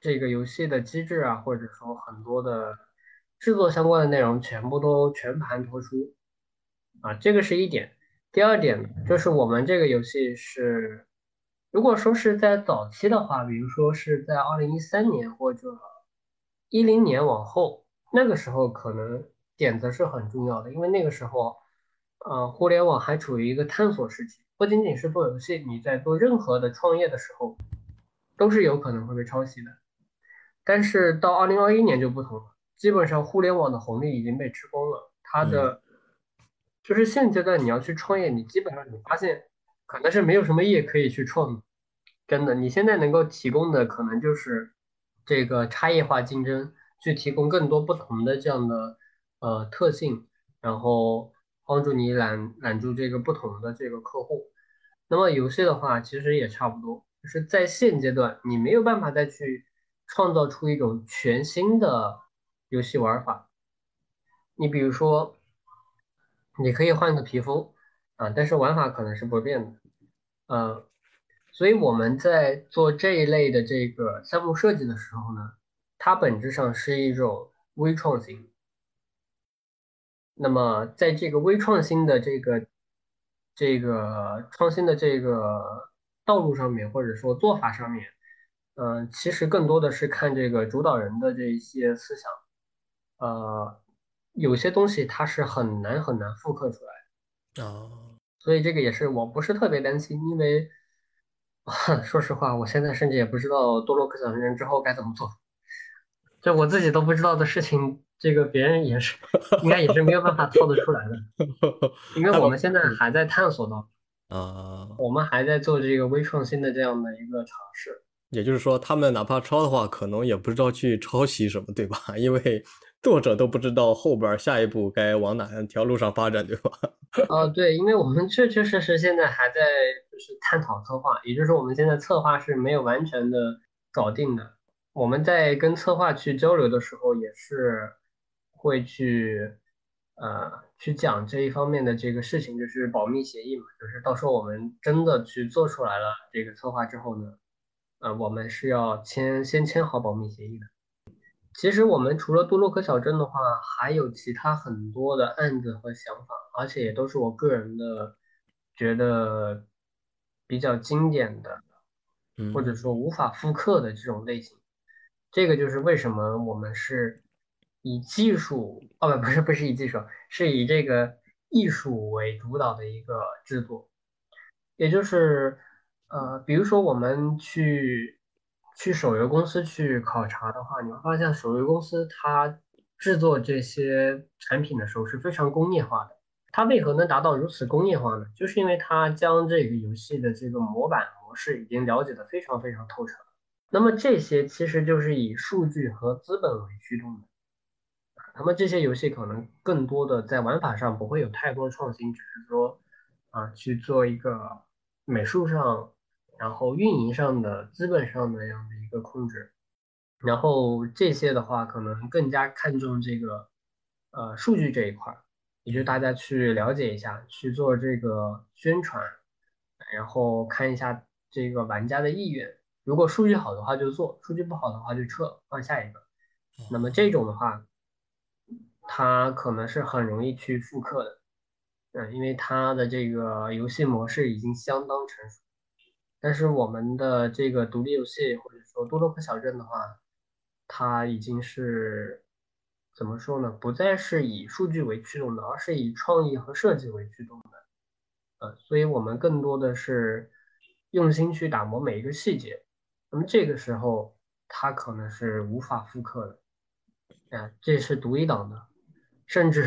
这个游戏的机制啊，或者说很多的制作相关的内容全部都全盘托出啊，这个是一点。第二点呢，就是我们这个游戏是，如果说是在早期的话，比如说是在2013年或者2010年往后，那个时候可能点子是很重要的，因为那个时候。互联网还处于一个探索时期，不仅仅是做游戏，你在做任何的创业的时候，都是有可能会被抄袭的。但是到2021年就不同了，基本上互联网的红利已经被吃光了。它的就是现阶段你要去创业，你基本上你发现可能是没有什么业可以去创，真的，你现在能够提供的可能就是这个差异化竞争，去提供更多不同的这样的特性，然后。帮助你揽住这个不同的这个客户。那么游戏的话其实也差不多，就是在现阶段你没有办法再去创造出一种全新的游戏玩法。你比如说你可以换个皮肤啊，但是玩法可能是不变的。所以我们在做这一类的这个项目设计的时候呢，它本质上是一种微创新。那么在这个微创新的这个创新的这个道路上面，或者说做法上面，其实更多的是看这个主导人的这一些思想。有些东西它是很难复刻出来哦，所以这个也是我不是特别担心，因为说实话，我现在甚至也不知道多洛克小镇之后该怎么做，就我自己都不知道的事情。这个别人也是应该也是没有办法套得出来的，因为我们现在还在探索到啊，我们还在做这个微创新的这样的一个尝试。也就是说，他们哪怕抄的话，可能也不知道去抄袭什么，对吧？因为作者都不知道后边下一步该往哪条路上发展，对吧？对，因为我们确实现在还在就是探讨策划，也就是我们现在策划是没有完全的搞定的。我们在跟策划去交流的时候，也是。会去讲这一方面的这个事情，就是保密协议嘛，就是到时候我们真的去做出来了这个策划之后呢，我们是要先签好保密协议的。其实我们除了多洛克小镇的话，还有其他很多的案子和想法，而且也都是我个人的觉得比较经典的，或者说无法复刻的这种类型。这个就是为什么我们是。以技术不是以技术，是以这个艺术为主导的一个制作，也就是比如说我们去去手游公司去考察的话，你会发现手游公司它制作这些产品的时候是非常工业化的。它为何能达到如此工业化呢？就是因为它将这个游戏的这个模板模式已经了解得非常非常透彻。那么这些其实就是以数据和资本为驱动的。那么这些游戏可能更多的在玩法上不会有太多创新，只是说去做一个美术上然后运营上的资本上的样的一个控制。然后这些的话可能更加看重这个数据这一块，也就大家去了解一下，去做这个宣传，然后看一下这个玩家的意愿，如果数据好的话就做，数据不好的话就撤，换下一个。那么这种的话它可能是很容易去复刻的，因为它的这个游戏模式已经相当成熟。但是我们的这个独立游戏或者说多洛克小镇的话，它已经是怎么说呢，不再是以数据为驱动的，而是以创意和设计为驱动的。所以我们更多的是用心去打磨每一个细节，那么这个时候它可能是无法复刻的。这是独一档的，甚至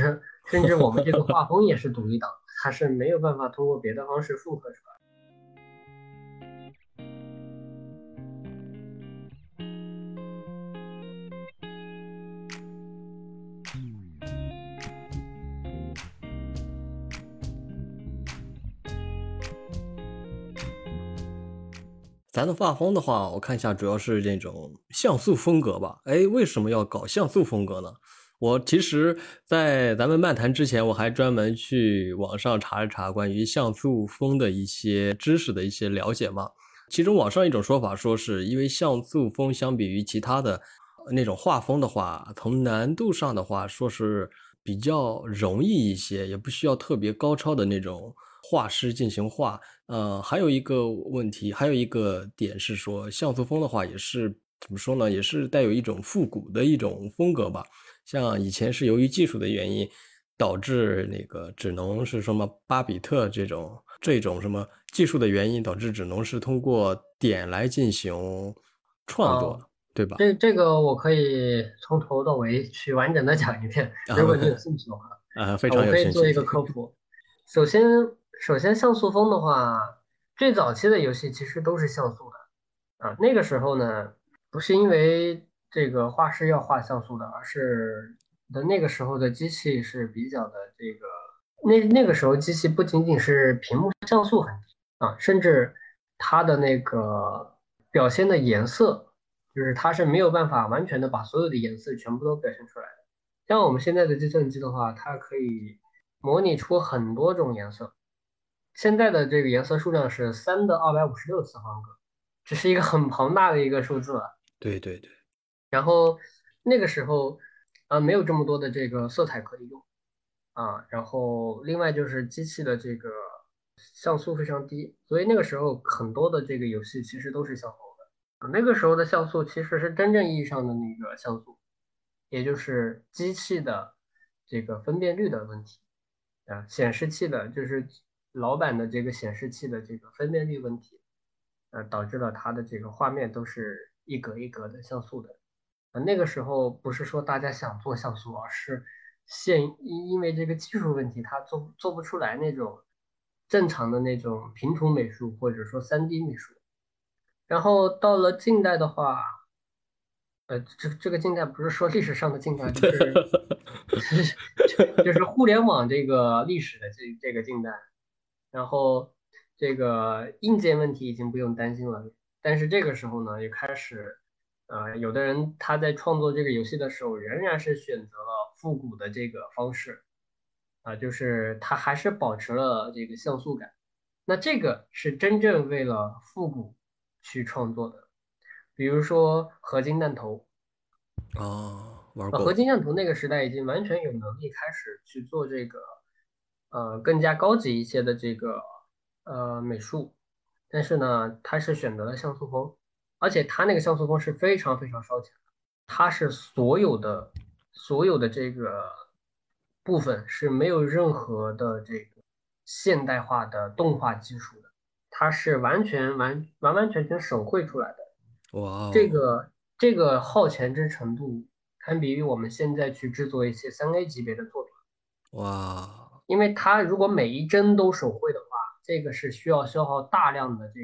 我们这个画风也是独一档，它是没有办法通过别的方式复刻出来。咱的画风的话，我看一下，主要是这种像素风格吧。哎，为什么要搞像素风格呢？我其实在咱们漫谈之前，我还专门去网上查一查关于像素风的一些知识的一些了解嘛。其中网上一种说法说是因为像素风相比于其他的那种画风的话，从难度上的话说是比较容易一些，也不需要特别高超的那种画师进行画。还有一个问题，还有一个点是说像素风的话也是怎么说呢，也是带有一种复古的一种风格吧。像以前是由于技术的原因导致那个只能是什么巴比特这种什么技术的原因导致只能是通过点来进行创作，对吧？这个我可以从头到尾去完整的讲一遍，如果你有兴趣的话，非常有兴趣，我可以做一个科普。首先像素风的话，最早期的游戏其实都是像素的那个时候呢，不是因为这个画师要画像素的，而是那个时候的机器是比较的这个那个时候机器不仅仅是屏幕像素很低甚至它的那个表现的颜色，就是它是没有办法完全的把所有的颜色全部都表现出来的。像我们现在的计算机的话，它可以模拟出很多种颜色。现在的这个颜色数量是3的256次方个，这是一个很庞大的一个数字了。对对对。然后那个时候没有这么多的这个色彩可以用然后另外就是机器的这个像素非常低，所以那个时候很多的这个游戏其实都是像素的。那个时候的像素其实是真正意义上的那个像素，也就是机器的这个分辨率的问题显示器的就是老版的这个显示器的这个分辨率问题导致了它的这个画面都是一格一格的像素的那个时候不是说大家想做像素，而是因为这个技术问题它做不出来那种正常的那种平涂美术或者说 3D 美术。然后到了近代的话这个近代不是说历史上的近代，就是互联网这个历史的这个近代。然后这个硬件问题已经不用担心了，但是这个时候呢也开始有的人他在创作这个游戏的时候仍然是选择了复古的这个方式就是他还是保持了这个像素感。那这个是真正为了复古去创作的，比如说合金弹头玩过合金弹头，那个时代已经完全有能力开始去做这个更加高级一些的这个美术，但是呢它是选择了像素风，而且它那个像素风是非常非常烧钱的，它是所有的这个部分是没有任何的这个现代化的动画技术的，它是完全手绘出来的。哇、哦，这个耗钱之程度堪比于我们现在去制作一些3A 级别的作品。哇，因为它如果每一帧都手绘的话，这个是需要消耗大量的这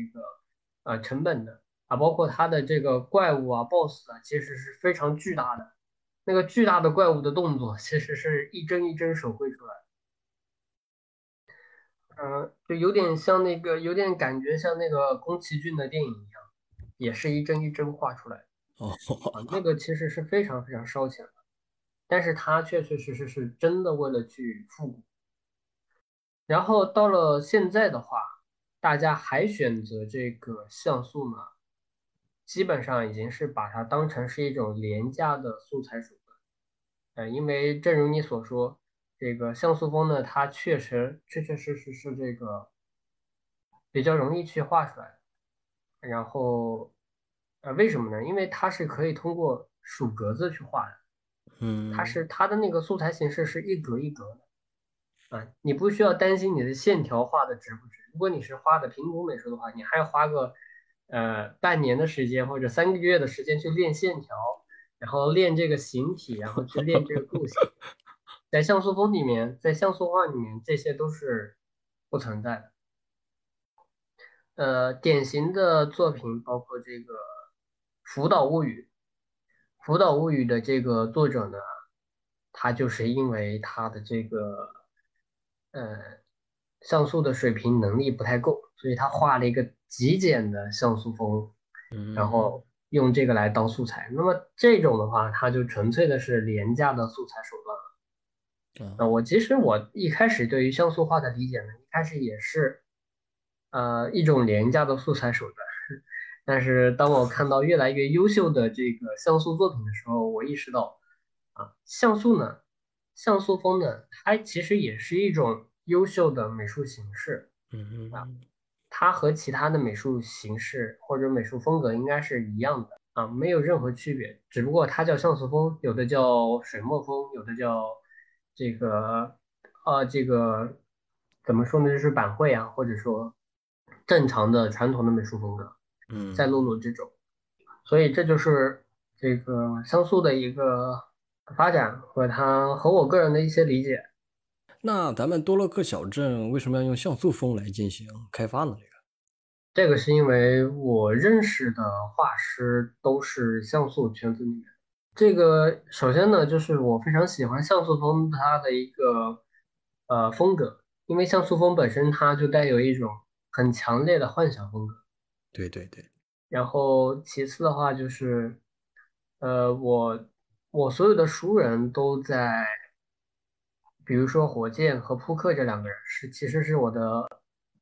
个成本的啊，包括它的这个怪物啊 BOSS 啊，其实是非常巨大的。那个巨大的怪物的动作其实是一帧一帧手绘出来的。就有点像那个，有点感觉像那个宫崎骏的电影一样，也是一帧一帧画出来的。哦、那个其实是非常非常烧钱的，但是它确确实实是真的为了去复古。然后到了现在的话，大家还选择这个像素呢，基本上已经是把它当成是一种廉价的素材手段。因为正如你所说。这个像素风呢，它确实是这个比较容易去画出来的。然后，为什么呢？因为它是可以通过数格子去画的。嗯，它的那个素材形式是一格一格的。啊，你不需要担心你的线条画的直不直。如果你是画的平涂美术的话，你还要花个半年的时间或者3个月的时间去练线条，然后练这个形体，然后去练这个构型。在像素风里面，在像素画里面，这些都是不存在的。典型的作品包括这个《福岛物语》。《福岛物语》的这个作者呢，他就是因为他的这个像素的水平能力不太够，所以他画了一个极简的像素风，然后用这个来当素材。那么这种的话，它就纯粹的是廉价的素材手段了。我其实一开始对于像素画的理解呢，一开始也是一种廉价的素材手段。但是当我看到越来越优秀的这个像素作品的时候，我意识到像素风呢，它其实也是一种优秀的美术形式。它和其他的美术形式或者美术风格应该是一样的没有任何区别，只不过它叫像素风，有的叫水墨风，有的叫这个怎么说呢，就是板绘啊，或者说正常的传统的美术风格，在露露这种。所以这就是这个像素的一个发展和我个人的一些理解。那咱们多洛克小镇为什么要用像素风来进行开发呢？这个是因为我认识的画师都是像素圈子里面。这个首先呢，就是我非常喜欢像素风它的一个风格，因为像素风本身它就带有一种很强烈的幻想风格。对对对。然后其次的话就是，我所有的熟人都在，比如说火箭和扑克这2个人其实是我的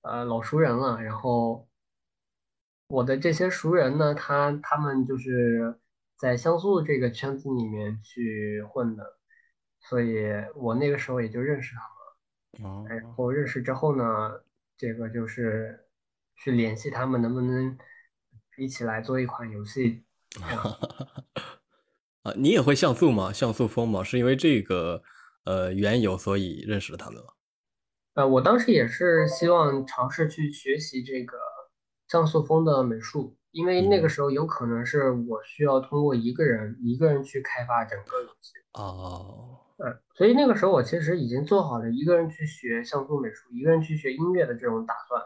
老熟人了。然后我的这些熟人呢，他们就是。在像素这个圈子里面去混的，所以我那个时候也就认识他们了。然后认识之后呢，这个就是去联系他们能不能一起来做一款游戏。你也会像素吗？像素风吗？是因为这个缘由所以认识他们吗？我当时也是希望尝试去学习这个像素风的美术。因为那个时候有可能是我需要通过一个人去开发整个游戏。所以那个时候我其实已经做好了一个人去学像素美术，一个人去学音乐的这种打算。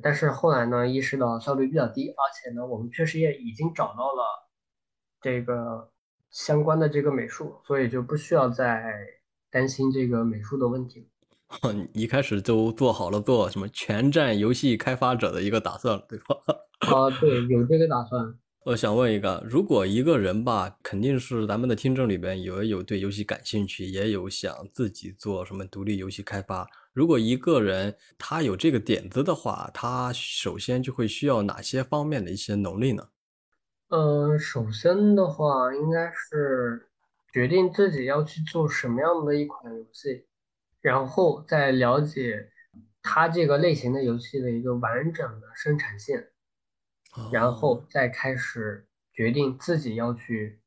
但是后来呢，意识到效率比较低，而且呢，我们确实也已经找到了这个相关的这个美术，所以就不需要再担心这个美术的问题。你一开始就做好了做什么全站游戏开发者的一个打算了，对吧？对，有这个打算。我想问一个，如果一个人吧，肯定是咱们的听众里边有对游戏感兴趣，也有想自己做什么独立游戏开发。如果一个人他有这个点子的话，他首先就会需要哪些方面的一些能力呢？首先的话，应该是决定自己要去做什么样的一款游戏。然后再了解它这个类型的游戏的一个完整的生产线，然后再开始决定自己要去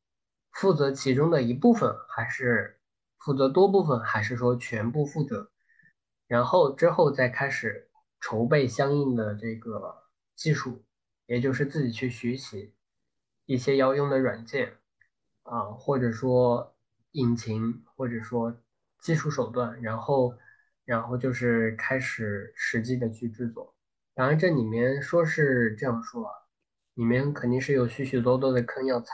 负责其中的一部分，还是负责多部分，还是说全部负责，然后之后再开始筹备相应的这个技术，也就是自己去学习一些要用的软件啊，或者说引擎，或者说技术手段，然后就是开始实际的去制作。当然这里面说是这样说啊，里面肯定是有许许多多的坑要踩，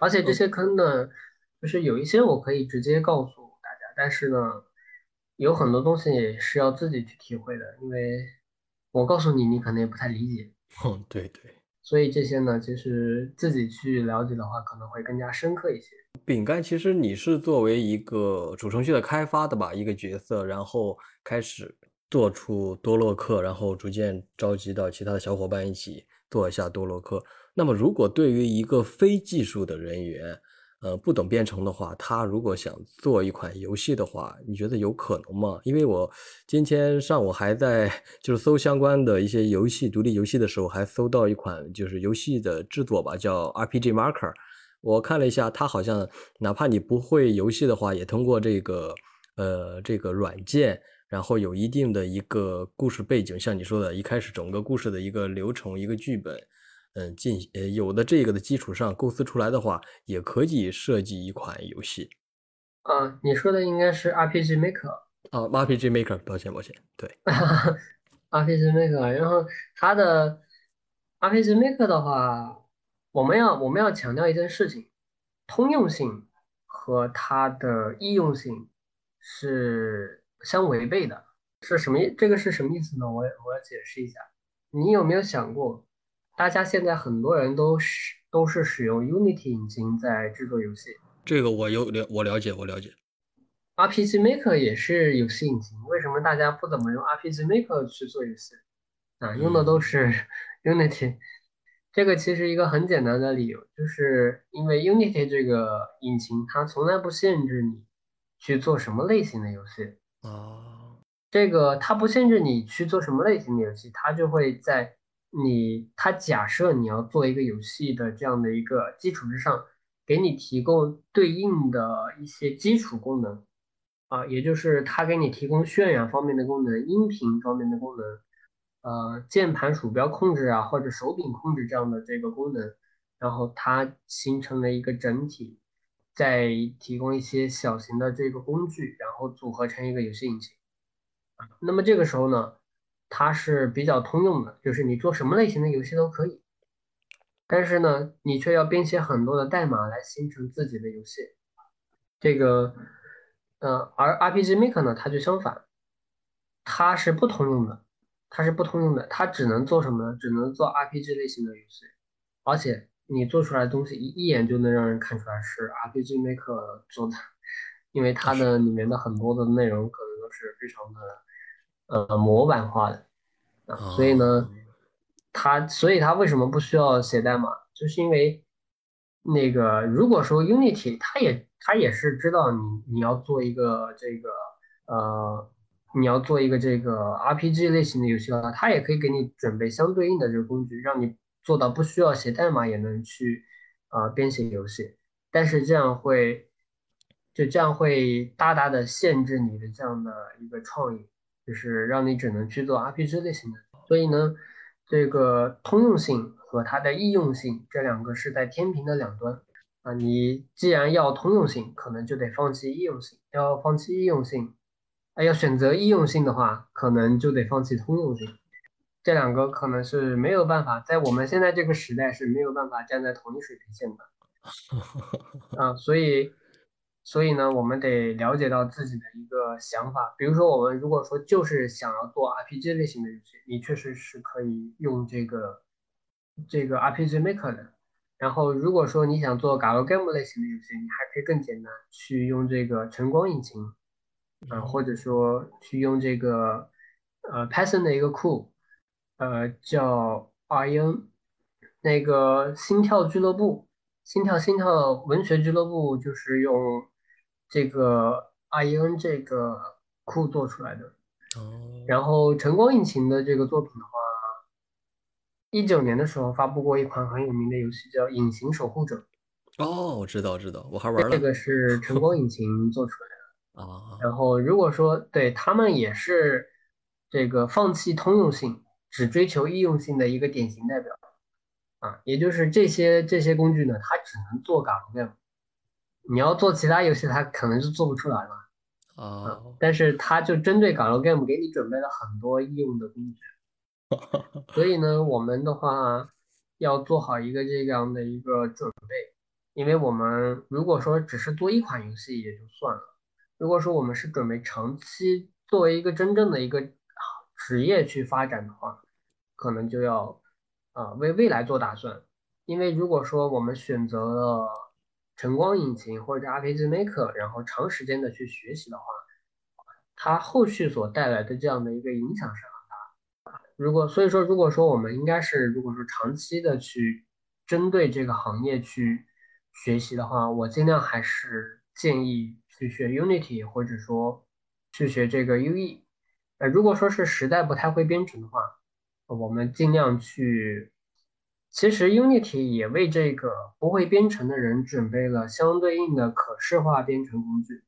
而且这些坑呢，就是有一些我可以直接告诉大家，但是呢有很多东西是要自己去体会的，因为我告诉你你可能也不太理解。嗯，对对，所以这些呢其实自己去了解的话可能会更加深刻一些。饼干其实你是作为一个主程序的开发的吧，一个角色，然后开始做出多洛克，然后逐渐召集到其他的小伙伴一起做一下多洛克。那么如果对于一个非技术的人员不懂编程的话，他如果想做一款游戏的话，你觉得有可能吗？因为我今天上午还在就是搜相关的一些游戏，独立游戏的时候还搜到一款就是游戏的制作吧，叫 RPG Maker。 我看了一下，它好像哪怕你不会游戏的话，也通过这个软件，然后有一定的一个故事背景，像你说的一开始整个故事的一个流程，一个剧本，有的这个的基础上构思出来的话，也可以设计一款游戏。你说的应该是 RPG Maker。哦 ，RPG Maker， 抱歉，对。RPG Maker， 然后它的 RPG Maker 的话，我们要强调一件事情，通用性和它的易用性是相违背的。是什么？这个是什么意思呢？我要解释一下。你有没有想过？大家现在很多人都是使用 Unity 引擎在制作游戏，这个我了解。RPG Maker 也是游戏引擎，为什么大家不怎么用 RPG Maker 去做游戏啊？用的都是 Unity。这个其实一个很简单的理由，就是因为 Unity 这个引擎它从来不限制你去做什么类型的游戏啊。这个它不限制你去做什么类型的游戏，它就会在它假设你要做一个游戏的这样的一个基础之上，给你提供对应的一些基础功能啊，也就是它给你提供渲染方面的功能、音频方面的功能，键盘鼠标控制啊，或者手柄控制这样的这个功能，然后它形成了一个整体，再提供一些小型的这个工具，然后组合成一个游戏引擎。那么这个时候呢，它是比较通用的，就是你做什么类型的游戏都可以，但是呢你却要编写很多的代码来形成自己的游戏。这个而 RPG Maker 呢它就相反，它是不通用的，它只能做什么呢？只能做 RPG 类型的游戏，而且你做出来的东西一眼就能让人看出来是 RPG Maker 做的，因为它的里面的很多的内容可能都是非常的模板化的啊，所以呢，所以它为什么不需要写代码？就是因为那个，如果说 Unity 它也是知道你要做一个这个你要做一个这个 RPG 类型的游戏的话，它也可以给你准备相对应的这个工具，让你做到不需要写代码也能去编写游戏，但是这样会大大的限制你的这样的一个创意。就是让你只能去做 RPG 类型的，所以呢，这个通用性和它的易用性这两个是在天平的两端啊。你既然要通用性，可能就得放弃易用性；要选择易用性的话，可能就得放弃通用性。这两个可能是没有办法，在我们现在这个时代是没有办法站在同一水平线的啊，所以呢我们得了解到自己的一个想法。比如说我们如果说就是想要做 RPG 类型的游戏，你确实是可以用这个 RPG Maker 的。然后如果说你想做 Galgame 类型的游戏，你还可以更简单去用这个晨光引擎啊，或者说去用这个Python 的一个库叫 RN 那个心跳文学俱乐部，就是用这个 IN 这个库做出来的。然后晨光引擎的这个作品的话，19年的时候发布过一款很有名的游戏叫隐形守护者。哦，我知道，我还玩了。这个是晨光引擎做出来的啊。然后如果说对他们也是这个放弃通用性只追求易用性的一个典型代表，啊，也就是这些工具呢，它只能做嘎鲁 game， 你要做其他游戏，它可能是做不出来了。哦，但是它就针对嘎鲁 game 给你准备了很多应用的工具。所以呢，我们的话要做好一个这样的一个准备，因为我们如果说只是做一款游戏也就算了，如果说我们是准备长期作为一个真正的一个职业去发展的话，可能就要为未来做打算。因为如果说我们选择了晨光引擎或者 RPG Maker， 然后长时间的去学习的话，它后续所带来的这样的一个影响是很大。所以说我们应该是，如果说长期的去针对这个行业去学习的话，我尽量还是建议去学 Unity 或者说去学这个 UE。如果说是实在不太会编程的话，我们尽量去，其实 Unity 也为这个不会编程的人准备了相对应的可视化编程工具。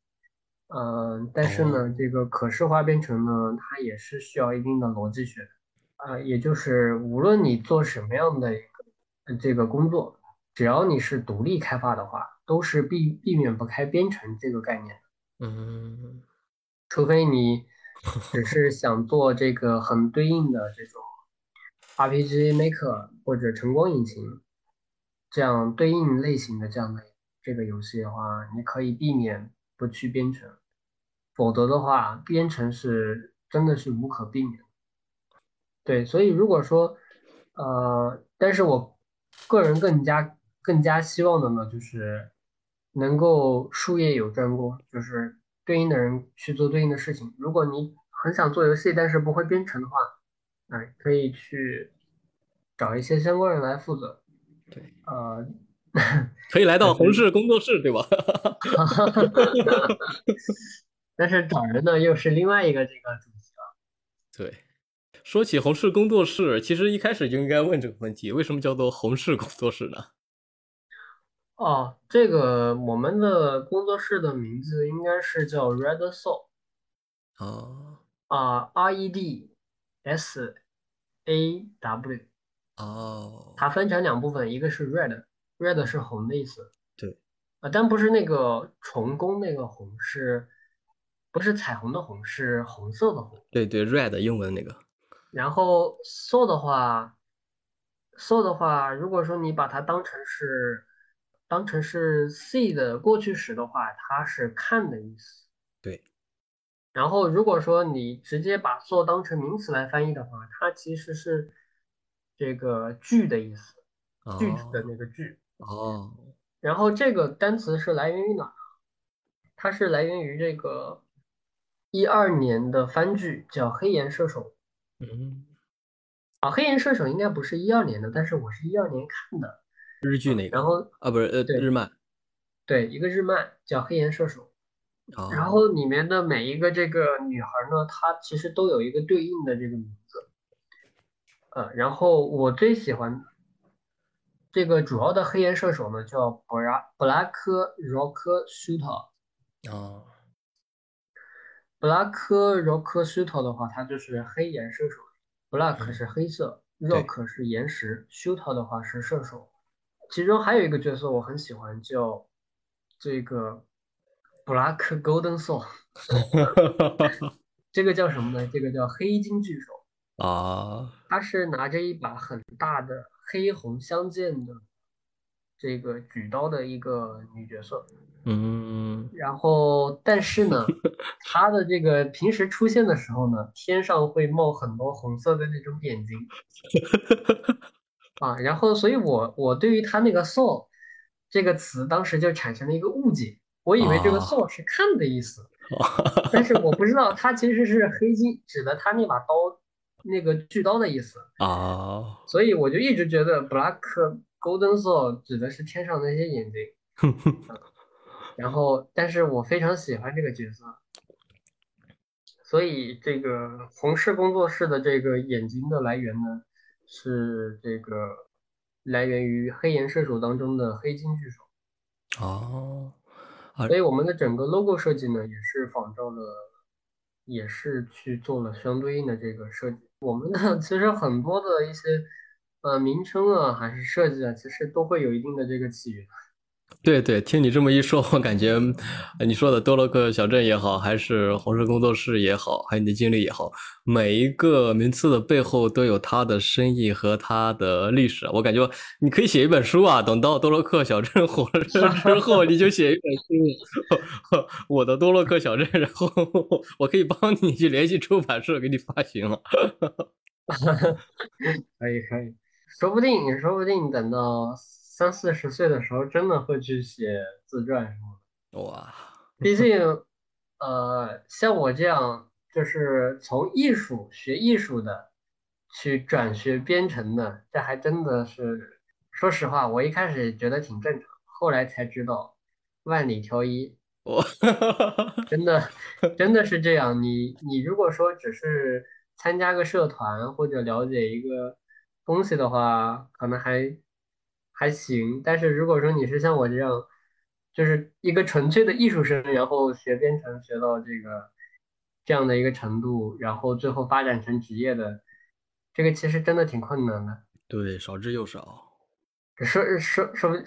但是呢，这个可视化编程呢，它也是需要一定的逻辑学的。也就是无论你做什么样的一个这个工作，只要你是独立开发的话，都是避免不开编程这个概念。嗯，除非你只是想做这个很对应的这种 RPG Maker 或者晨光引擎这样对应类型的这样的这个游戏的话，你可以避免不去编程，否则的话编程是真的是无可避免。对，所以如果说但是我个人更加希望的呢，就是能够术业有专攻，就是对应的人去做对应的事情。如果你很想做游戏但是不会编程的话，可以去找一些相关人来负责。对，可以来到红氏工作室，对吧？但是找人呢又是另外一个这个主题了。对，说起红氏工作室，其实一开始就应该问这个问题，为什么叫做红氏工作室呢？哦，这个我们的工作室的名字应该是叫 Red Soul。哦。REDSAW。哦。它分成两部分，一个是 Red 是红的意思。对。但不是那个虫工那个红，是不是彩虹的红，是红色的红。对对 ，Red 英文那个。然后 Soul 的话，如果说你把它当成是 C 的过去时的话，它是看的意思。对。然后如果说你直接把做当成名词来翻译的话，它其实是这个句的意思，句子的那个句。哦。然后这个单词是来源于哪？它是来源于这个12年的番剧叫《黑岩射手》。嗯。啊，《黑岩射手》应该不是12年的，但是我是12年看的。日剧那个，然后不是日漫，对，一个日漫叫《黑岩射手》，然后里面的每一个这个女孩呢，她其实都有一个对应的这个名字，然后我最喜欢这个主要的黑岩射手呢叫 Black Rock Shooter。哦， Black Rock Shooter 的话，它就是黑岩射手。Black 是黑色，Rock 是岩石 ，Shooter 的话是射手。其中还有一个角色我很喜欢，叫这个 Black Golden Soul。 这个叫什么呢？这个叫黑金巨手啊，他是拿着一把很大的黑红相间的这个举刀的一个女角色。嗯，然后但是呢，他的这个平时出现的时候呢，天上会冒很多红色的那种眼睛。啊，然后所以我对于他那个 soul 这个词当时就产生了一个误解，我以为这个 soul 是看的意思，但是我不知道它其实是黑金指的他那把刀那个巨刀的意思啊，所以我就一直觉得 Black Golden Soul 指的是天上那些眼睛。然后但是我非常喜欢这个角色，所以这个红氏工作室的这个眼睛的来源呢，是这个来源于黑岩射手当中的黑金巨手。哦，所以我们的整个 logo 设计呢，也是仿照了，也是去做了相对应的这个设计。我们的其实很多的一些名称啊还是设计啊，其实都会有一定的这个起源。对对，听你这么一说，我感觉你说的多洛克小镇也好，还是红石工作室也好，还有你的经历也好，每一个名词的背后都有它的深意和它的历史。我感觉你可以写一本书啊，等到多洛克小镇火了之后，你就写一本书，我的多洛克小镇，然后我可以帮你去联系出版社给你发行了。可以可以，说不定等到30-40岁的时候真的会去写自传什么的。哇，毕竟像我这样就是从学艺术的去转学编程的，这还真的是，说实话我一开始也觉得挺正常，后来才知道万里挑一。真的是这样，你如果说只是参加个社团或者了解一个东西的话，可能还行，但是如果说你是像我这样就是一个纯粹的艺术生，然后学编程学到这样的一个程度，然后最后发展成职业的，这个其实真的挺困难的。对，少之又少。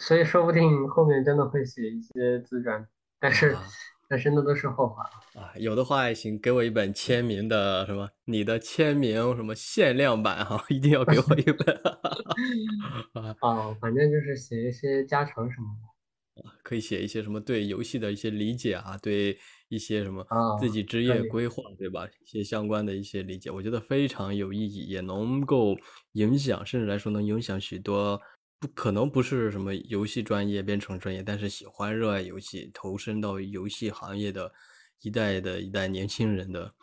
所以说不定后面真的会写一些自传，但是那都是后话啊。有的话也行，给我一本签名的什么，你的签名什么限量版哈，一定要给我一本。反正就是写一些家常什么的，可以写一些什么对游戏的一些理解啊，对一些什么自己职业规划，对吧？一些相关的一些理解，我觉得非常有意义，也能够影响，甚至来说能影响许多。不可能不是什么游戏专业、编程专业，但是喜欢、热爱游戏、投身到游戏行业的一代年轻人的，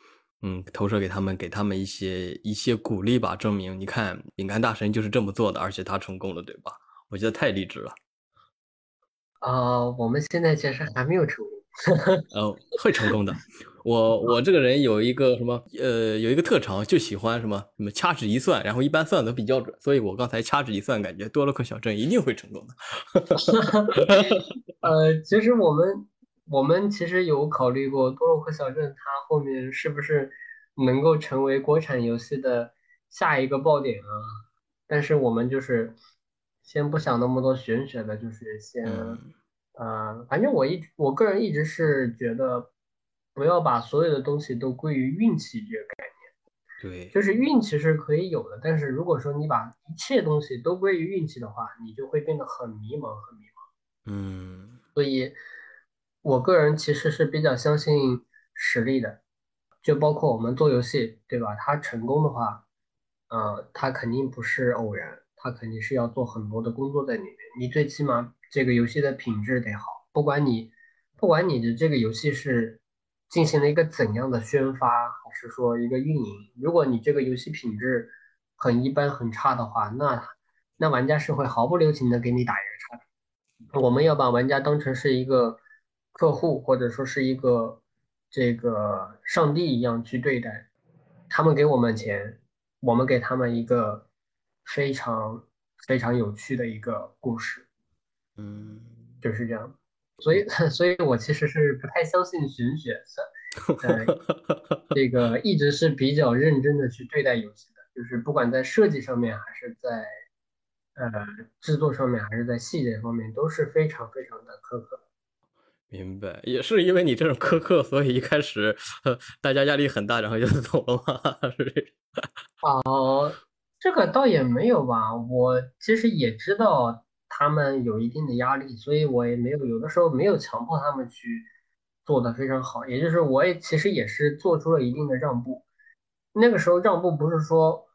投射给他们一些鼓励吧，证明你看饼干大神就是这么做的，而且他成功了，对吧？我觉得太励志了。我们现在其实还没有成功。会成功的。我这个人有一个什么有一个特长，就喜欢什么掐指一算，然后一般算的比较准，所以我刚才掐指一算，感觉多洛克小镇一定会成功的。其实我们其实有考虑过多洛克小镇它后面是不是能够成为国产游戏的下一个爆点啊？但是我们就是先不想那么多玄学的，就是先反正我个人一直是觉得。不要把所有的东西都归于运气这个概念。对，就是运气是可以有的，但是如果说你把一切东西都归于运气的话，你就会变得很迷茫。所以我个人其实是比较相信实力的，就包括我们做游戏，对吧？它成功的话，它肯定不是偶然，它肯定是要做很多的工作在里面。你最起码这个游戏的品质得好，不管你的这个游戏是进行了一个怎样的宣发，还是说一个运营，如果你这个游戏品质很一般很差的话，那玩家是会毫不留情的给你打一个差评。我们要把玩家当成是一个客户，或者说是一个这个上帝一样去对待，他们给我们钱，我们给他们一个非常非常有趣的一个故事，就是这样。所以我其实是不太相信玄学的，这个一直是比较认真的去对待游戏的，就是不管在设计上面，还是在制作上面，还是在细节方面，都是非常非常的苛刻。明白，也是因为你这种苛刻，所以一开始大家压力很大，然后就走了嘛，是这种。这个倒也没有吧，我其实也知道。他们有一定的压力，所以我也没有，有的时候没有强迫他们去做得非常好，也就是我也其实也是做出了一定的让步。那个时候让步不是说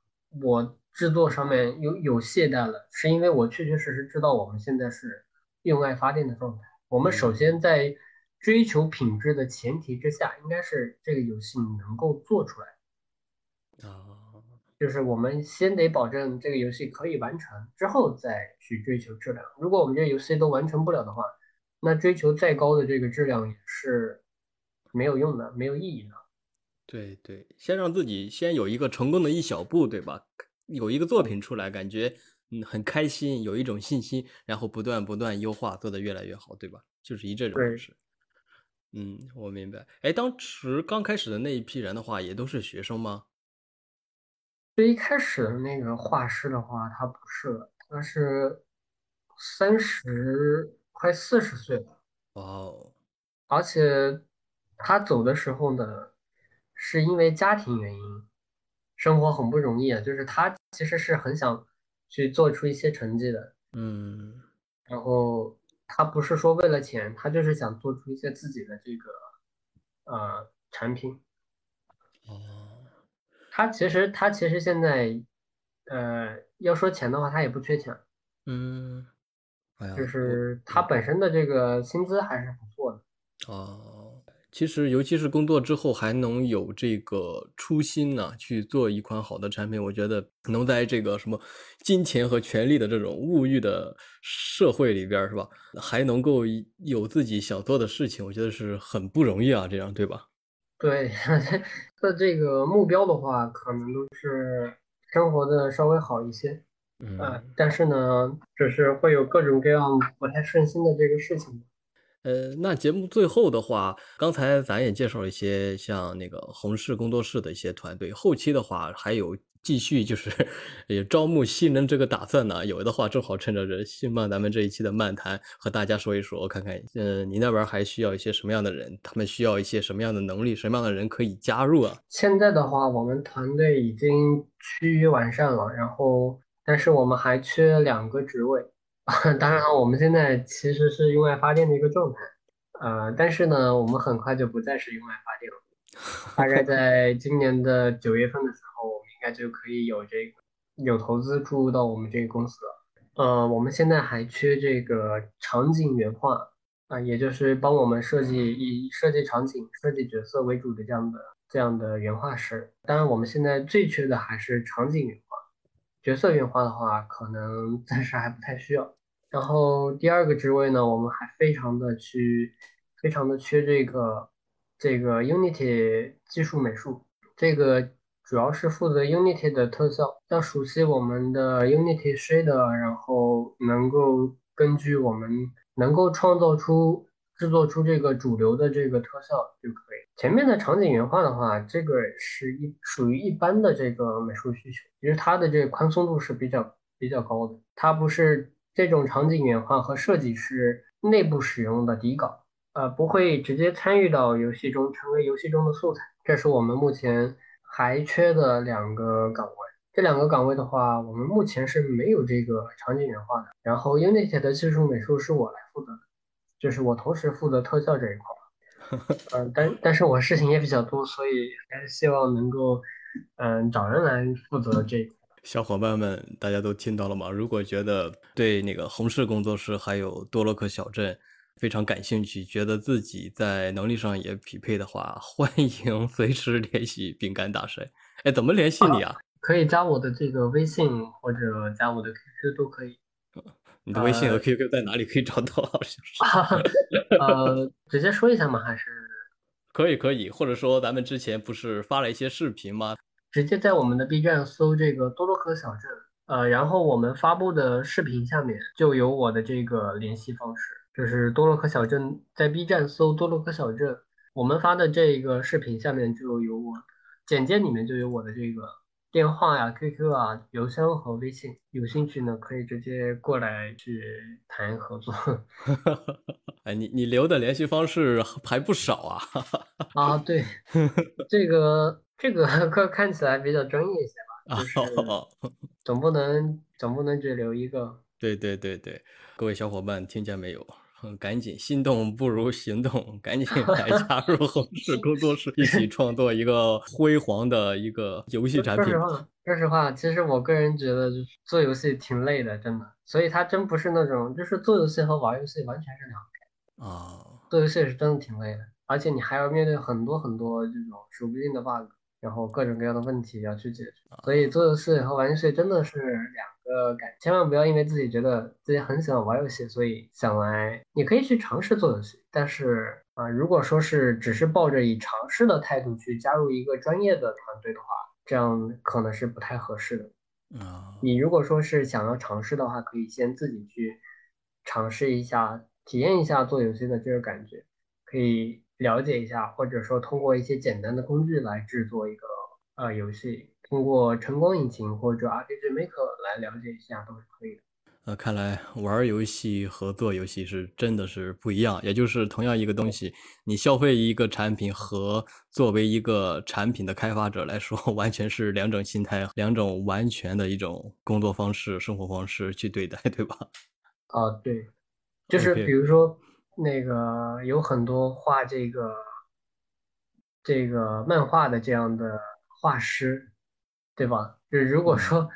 我制作上面有懈怠了，是因为我确确实实知道我们现在是用爱发电的状态。我们首先在追求品质的前提之下，应该是这个游戏能够做出来，就是我们先得保证这个游戏可以完成，之后再去追求质量。如果我们这游戏都完成不了的话，那追求再高的这个质量也是没有用的，没有意义的。对对，先让自己先有一个成功的一小步，对吧？有一个作品出来，感觉很开心，有一种信心，然后不断优化，做得越来越好，对吧？就是以这种方式。我明白。当时刚开始的那一批人的话，也都是学生吗？就一开始那个画师的话，他不是，他是30快40岁了。哇哦！而且他走的时候呢，是因为家庭原因，生活很不容易，就是他其实是很想去做出一些成绩的。嗯。然后他不是说为了钱，他就是想做出一些自己的这个产品。哦，他其实现在要说钱的话，他也不缺钱。嗯，就是他本身的这个薪资还是不错的。哦，其实尤其是工作之后还能有这个初心呢，去做一款好的产品，我觉得能在这个什么金钱和权力的这种物欲的社会里边，是吧？还能够有自己想做的事情，我觉得是很不容易啊，这样对吧？对，那这个目标的话，可能都是生活的稍微好一些，但是呢，就是会有各种各样不太顺心的这个事情。那节目最后的话，刚才咱也介绍了一些像那个红氏工作室的一些团队，后期的话还有继续就是也招募新人这个打算呢，有的话正好趁着新漫咱们这一期的漫谈和大家说一说，看看你那边还需要一些什么样的人，他们需要一些什么样的能力，什么样的人可以加入啊？现在的话我们团队已经趋于完善了，然后但是我们还缺2个职位，当然我们现在其实是用爱发电的一个状态，但是呢我们很快就不再是用爱发电了，大概在今年的9月份的时候我们应该就可以有这个有投资注入到我们这个公司了。我们现在还缺这个场景原画也就是帮我们设计以设计场景设计角色为主的这样的原画师。当然我们现在最缺的还是场景原画，角色原画的话可能暂时还不太需要。然后第2个职位呢，我们还非常的缺这个 Unity 技术美术，这个主要是负责 Unity 的特效，要熟悉我们的 Unity Shader， 然后能够根据我们能够制作出这个主流的这个特效就可以。前面的场景原画的话，这个是属于一般的这个美术需求，其实它的这个宽松度是比较高的，它不是这种场景原画和设计师内部使用的底稿，不会直接参与到游戏中，成为游戏中的素材。这是我们目前还缺的2个岗位。这2个岗位的话，我们目前是没有这个场景原画的。然后 Unity 的技术美术是我来负责的，就是我同时负责特效这一块。但是我事情也比较多，所以还是希望能够找人来负责这个。小伙伴们，大家都听到了吗？如果觉得对那个红氏工作室还有多洛克小镇非常感兴趣，觉得自己在能力上也匹配的话，欢迎随时联系饼干大神。哎，怎么联系你啊？可以加我的这个微信或者加我的 QQ 都可以。你的微信和 QQ 在哪里可以找到？直接说一下吗？还是可以，或者说咱们之前不是发了一些视频吗？直接在我们的 B 站搜这个多洛克小镇，然后我们发布的视频下面就有我的这个联系方式。就是多洛克小镇，在 B 站搜多洛克小镇，我们发的这个视频下面就有我简介里面就有我的这个电话呀、QQ 啊、邮箱和微信，有兴趣呢可以直接过来去谈合作。哎，你留的联系方式还不少啊。啊，对，这个看起来比较专业一些吧，就是总不能只留一个。对，各位小伙伴听见没有？赶紧心动不如行动，赶紧来加入红氏工作室，一起创作一个辉煌的一个游戏产品。说实话，其实我个人觉得就是做游戏挺累的，真的。所以它真不是那种，就是做游戏和玩游戏完全是两回啊。做游戏是真的挺累的，而且你还要面对很多很多这种数不尽的 bug， 然后各种各样的问题要去解决。所以做游戏和玩游戏真的是两个感，千万不要因为自己觉得自己很喜欢玩游戏，所以想来你可以去尝试做游戏，但是如果说是只是抱着以尝试的态度去加入一个专业的团队的话，这样可能是不太合适的。你如果说是想要尝试的话，可以先自己去尝试一下，体验一下做游戏的这个感觉，可以了解一下，或者说通过一些简单的工具来制作一个游戏，通过晨光引擎或者 RPG Maker 来了解一下都是可以的。看来玩游戏和做游戏是真的是不一样，也就是同样一个东西，你消费一个产品和作为一个产品的开发者来说，完全是两种心态，两种完全的一种工作方式、生活方式去对待，对吧？啊，对，就是比如说、okay. 那个有很多画这个漫画的这样的画师，对吧？就是如果说、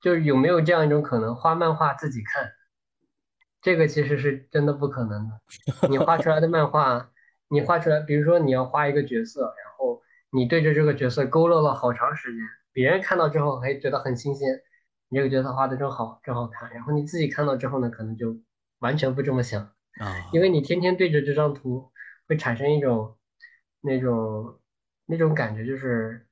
就是有没有这样一种可能，画漫画自己看，这个其实是真的不可能的。你画出来的漫画，你画出来，比如说你要画一个角色，然后你对着这个角色勾勒了好长时间，别人看到之后还觉得很新鲜，你这个角色画的真好，真好看。然后你自己看到之后呢，可能就完全不这么想，因为你天天对着这张图，会产生一种那种感觉，就是。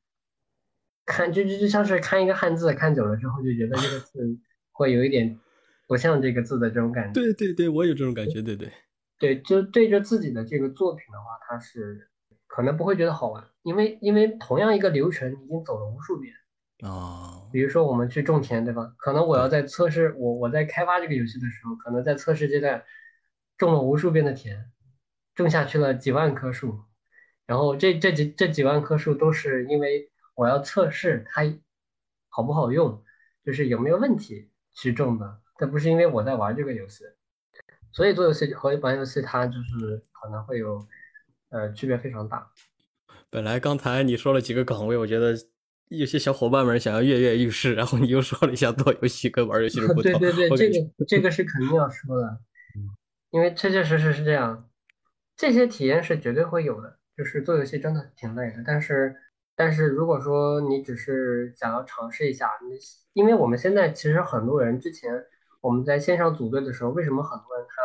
看就像是看一个汉字，看久了之后就觉得这个字会有一点不像这个字的这种感觉。对对对，我有这种感觉。对对对，就对着自己的这个作品的话，它是可能不会觉得好玩，因为同样一个流程已经走了无数遍。哦，比如说我们去种田，对吧？可能我要在测试，我在开发这个游戏的时候，可能在测试阶段种了无数遍的田，种下去了几万棵树，然后这几万棵树都是因为。我要测试它好不好用，就是有没有问题去种的，但不是因为我在玩这个游戏。所以做游戏和玩游戏它就是可能会有区别非常大。本来刚才你说了几个岗位，我觉得有些小伙伴们想要跃跃欲试，然后你又说了一下做游戏跟玩游戏的不同。对对对，这个是肯定要说的，因为确确实实是这样，这些体验是绝对会有的。就是做游戏真的挺累的，但是如果说你只是想要尝试一下，因为我们现在其实很多人之前我们在线上组队的时候，为什么很多人他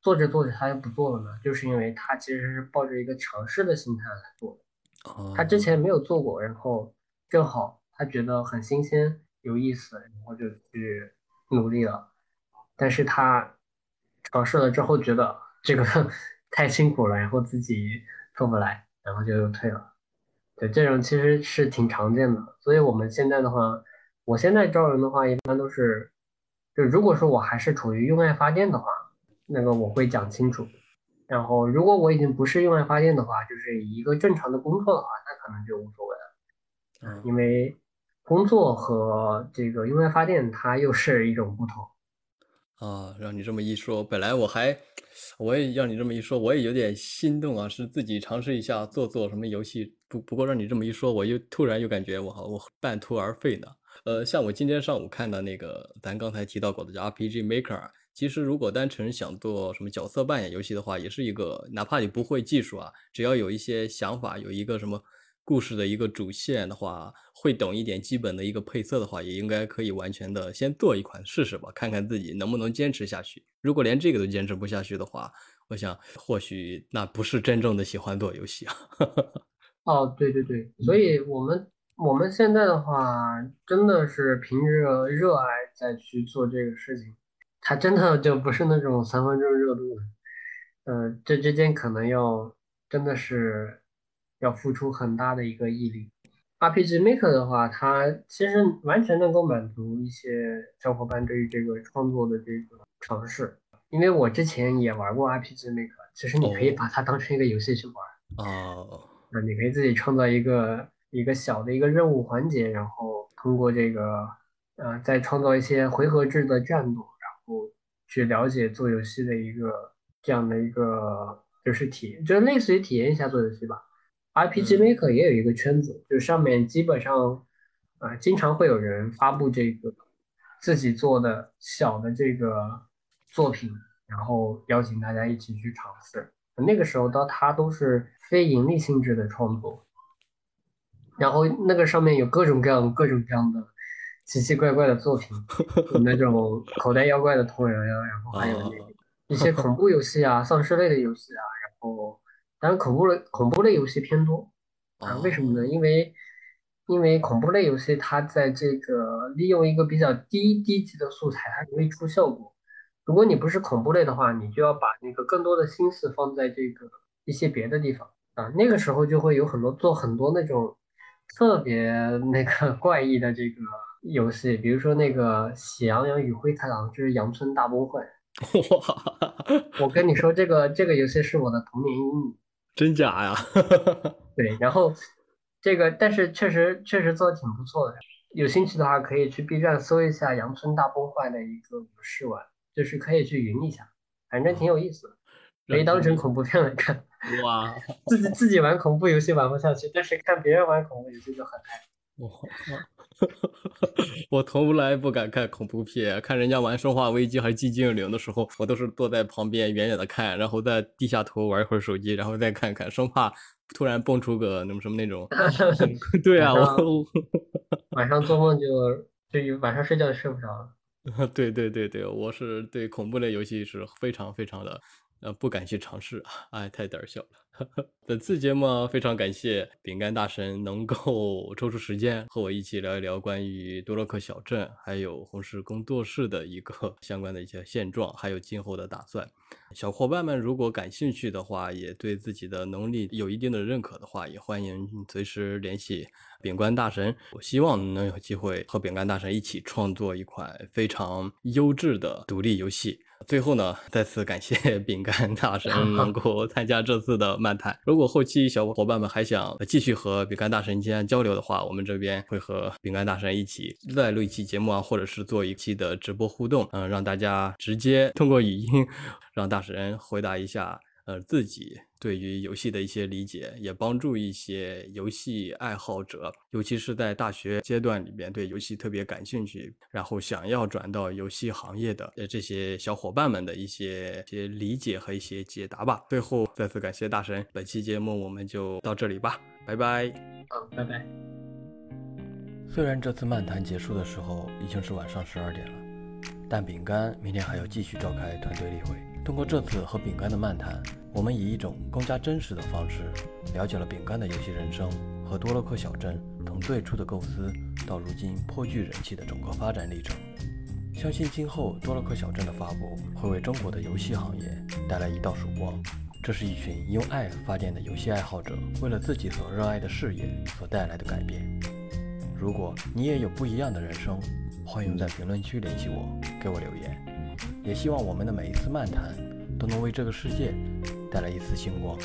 做着做着他就不做了呢？就是因为他其实是抱着一个尝试的心态来做的，他之前没有做过，然后正好他觉得很新鲜有意思，然后就去努力了。但是他尝试了之后觉得这个太辛苦了，然后自己做不来，然后就退了。对，这种其实是挺常见的。所以我们现在的话，我现在招人的话一般都是，就如果说我还是处于用爱发电的话，那个我会讲清楚。然后如果我已经不是用爱发电的话，就是一个正常的工作的话，那可能就无所谓了。因为工作和这个用爱发电它又是一种不同。啊，让你这么一说，本来我也让你这么一说，我也有点心动啊，是自己尝试一下做什么游戏。不过让你这么一说，我又突然又感觉我半途而废呢。像我今天上午看的那个咱刚才提到过的 RPG Maker， 其实如果单纯想做什么角色扮演游戏的话，也是一个哪怕你不会技术啊，只要有一些想法，有一个什么故事的一个主线的话，会懂一点基本的一个配色的话，也应该可以完全的先做一款试试吧，看看自己能不能坚持下去。如果连这个都坚持不下去的话，我想或许那不是真正的喜欢做游戏啊。哦，对对对，所以我们现在的话，真的是凭着热爱再去做这个事情，它真的就不是那种三分钟热度的。这之间可能要真的是要付出很大的一个毅力。RPG Maker 的话，它其实完全能够满足一些小伙伴对于这个创作的这个尝试，因为我之前也玩过 RPG Maker， 其实你可以把它当成一个游戏去玩。哦。你可以自己创造一个小的一个任务环节，然后通过这个再创造一些回合制的战斗，然后去了解做游戏的一个这样的一个就是就类似于体验一下做游戏吧。RPG Maker 也有一个圈子，就上面基本上经常会有人发布这个自己做的小的这个作品，然后邀请大家一起去尝试。那个时候它都是非盈利性质的创作，然后那个上面有各种各样的奇奇怪怪的作品，有那种口袋妖怪的同人呀，然后还有一些恐怖游戏啊、丧尸类的游戏啊，然后当然恐怖类游戏偏多啊。为什么呢？因为恐怖类游戏它在这个利用一个比较低级的素材，它容易出效果。如果你不是恐怖类的话，你就要把那个更多的心思放在这个一些别的地方啊。那个时候就会有很多那种特别那个怪异的这个游戏，比如说那个《喜羊羊与灰太狼之羊村大崩坏》。我跟你说，这个游戏是我的童年阴影。真假呀？对，然后这个，但是确实做的挺不错的。有兴趣的话，可以去 B 站搜一下羊村大崩坏的一个试玩，就是可以去云一下，反正挺有意思的，可以当成恐怖片来看。哇，自己玩恐怖游戏玩不下去，但是看别人玩恐怖游戏就很嗨。我从来不敢看恐怖片，看人家玩生化危机还是寂静岭的时候，我都是坐在旁边远远的看，然后在低下头玩一会儿手机，然后再看看，生怕突然蹦出个什么那种。对啊，晚上做梦就晚上睡觉就睡不着了。对对对对，我是对恐怖类游戏是非常非常的不敢去尝试，哎，太胆小了。本次节目非常感谢饼干大神能够抽出时间和我一起聊一聊关于多洛克小镇还有红石工作室的一个相关的一些现状，还有今后的打算。小伙伴们如果感兴趣的话，也对自己的能力有一定的认可的话，也欢迎随时联系饼干大神。我希望能有机会和饼干大神一起创作一款非常优质的独立游戏。最后呢，再次感谢饼干大神能够参加这次的漫谈。如果后期小伙伴们还想继续和饼干大神交流的话，我们这边会和饼干大神一起再录一期节目啊，或者是做一期的直播互动，让大家直接通过语音让大神回答一下自己对于游戏的一些理解，也帮助一些游戏爱好者，尤其是在大学阶段里面对游戏特别感兴趣，然后想要转到游戏行业的这些小伙伴们的一些理解和一些解答吧。最后再次感谢大神，本期节目我们就到这里吧，拜拜。拜拜。虽然这次漫谈结束的时候已经是晚上12点了，但饼干明天还要继续召开团队例会。通过这次和饼干的漫谈，我们以一种更加真实的方式了解了饼干的游戏人生和多洛克小镇从最初的构思到如今颇具人气的整个发展历程。相信今后多洛克小镇的发布会为中国的游戏行业带来一道曙光。这是一群用爱发电的游戏爱好者为了自己所热爱的事业所带来的改变。如果你也有不一样的人生，欢迎在评论区联系我，给我留言。也希望我们的每一次漫谈都能为这个世界带来一丝星光。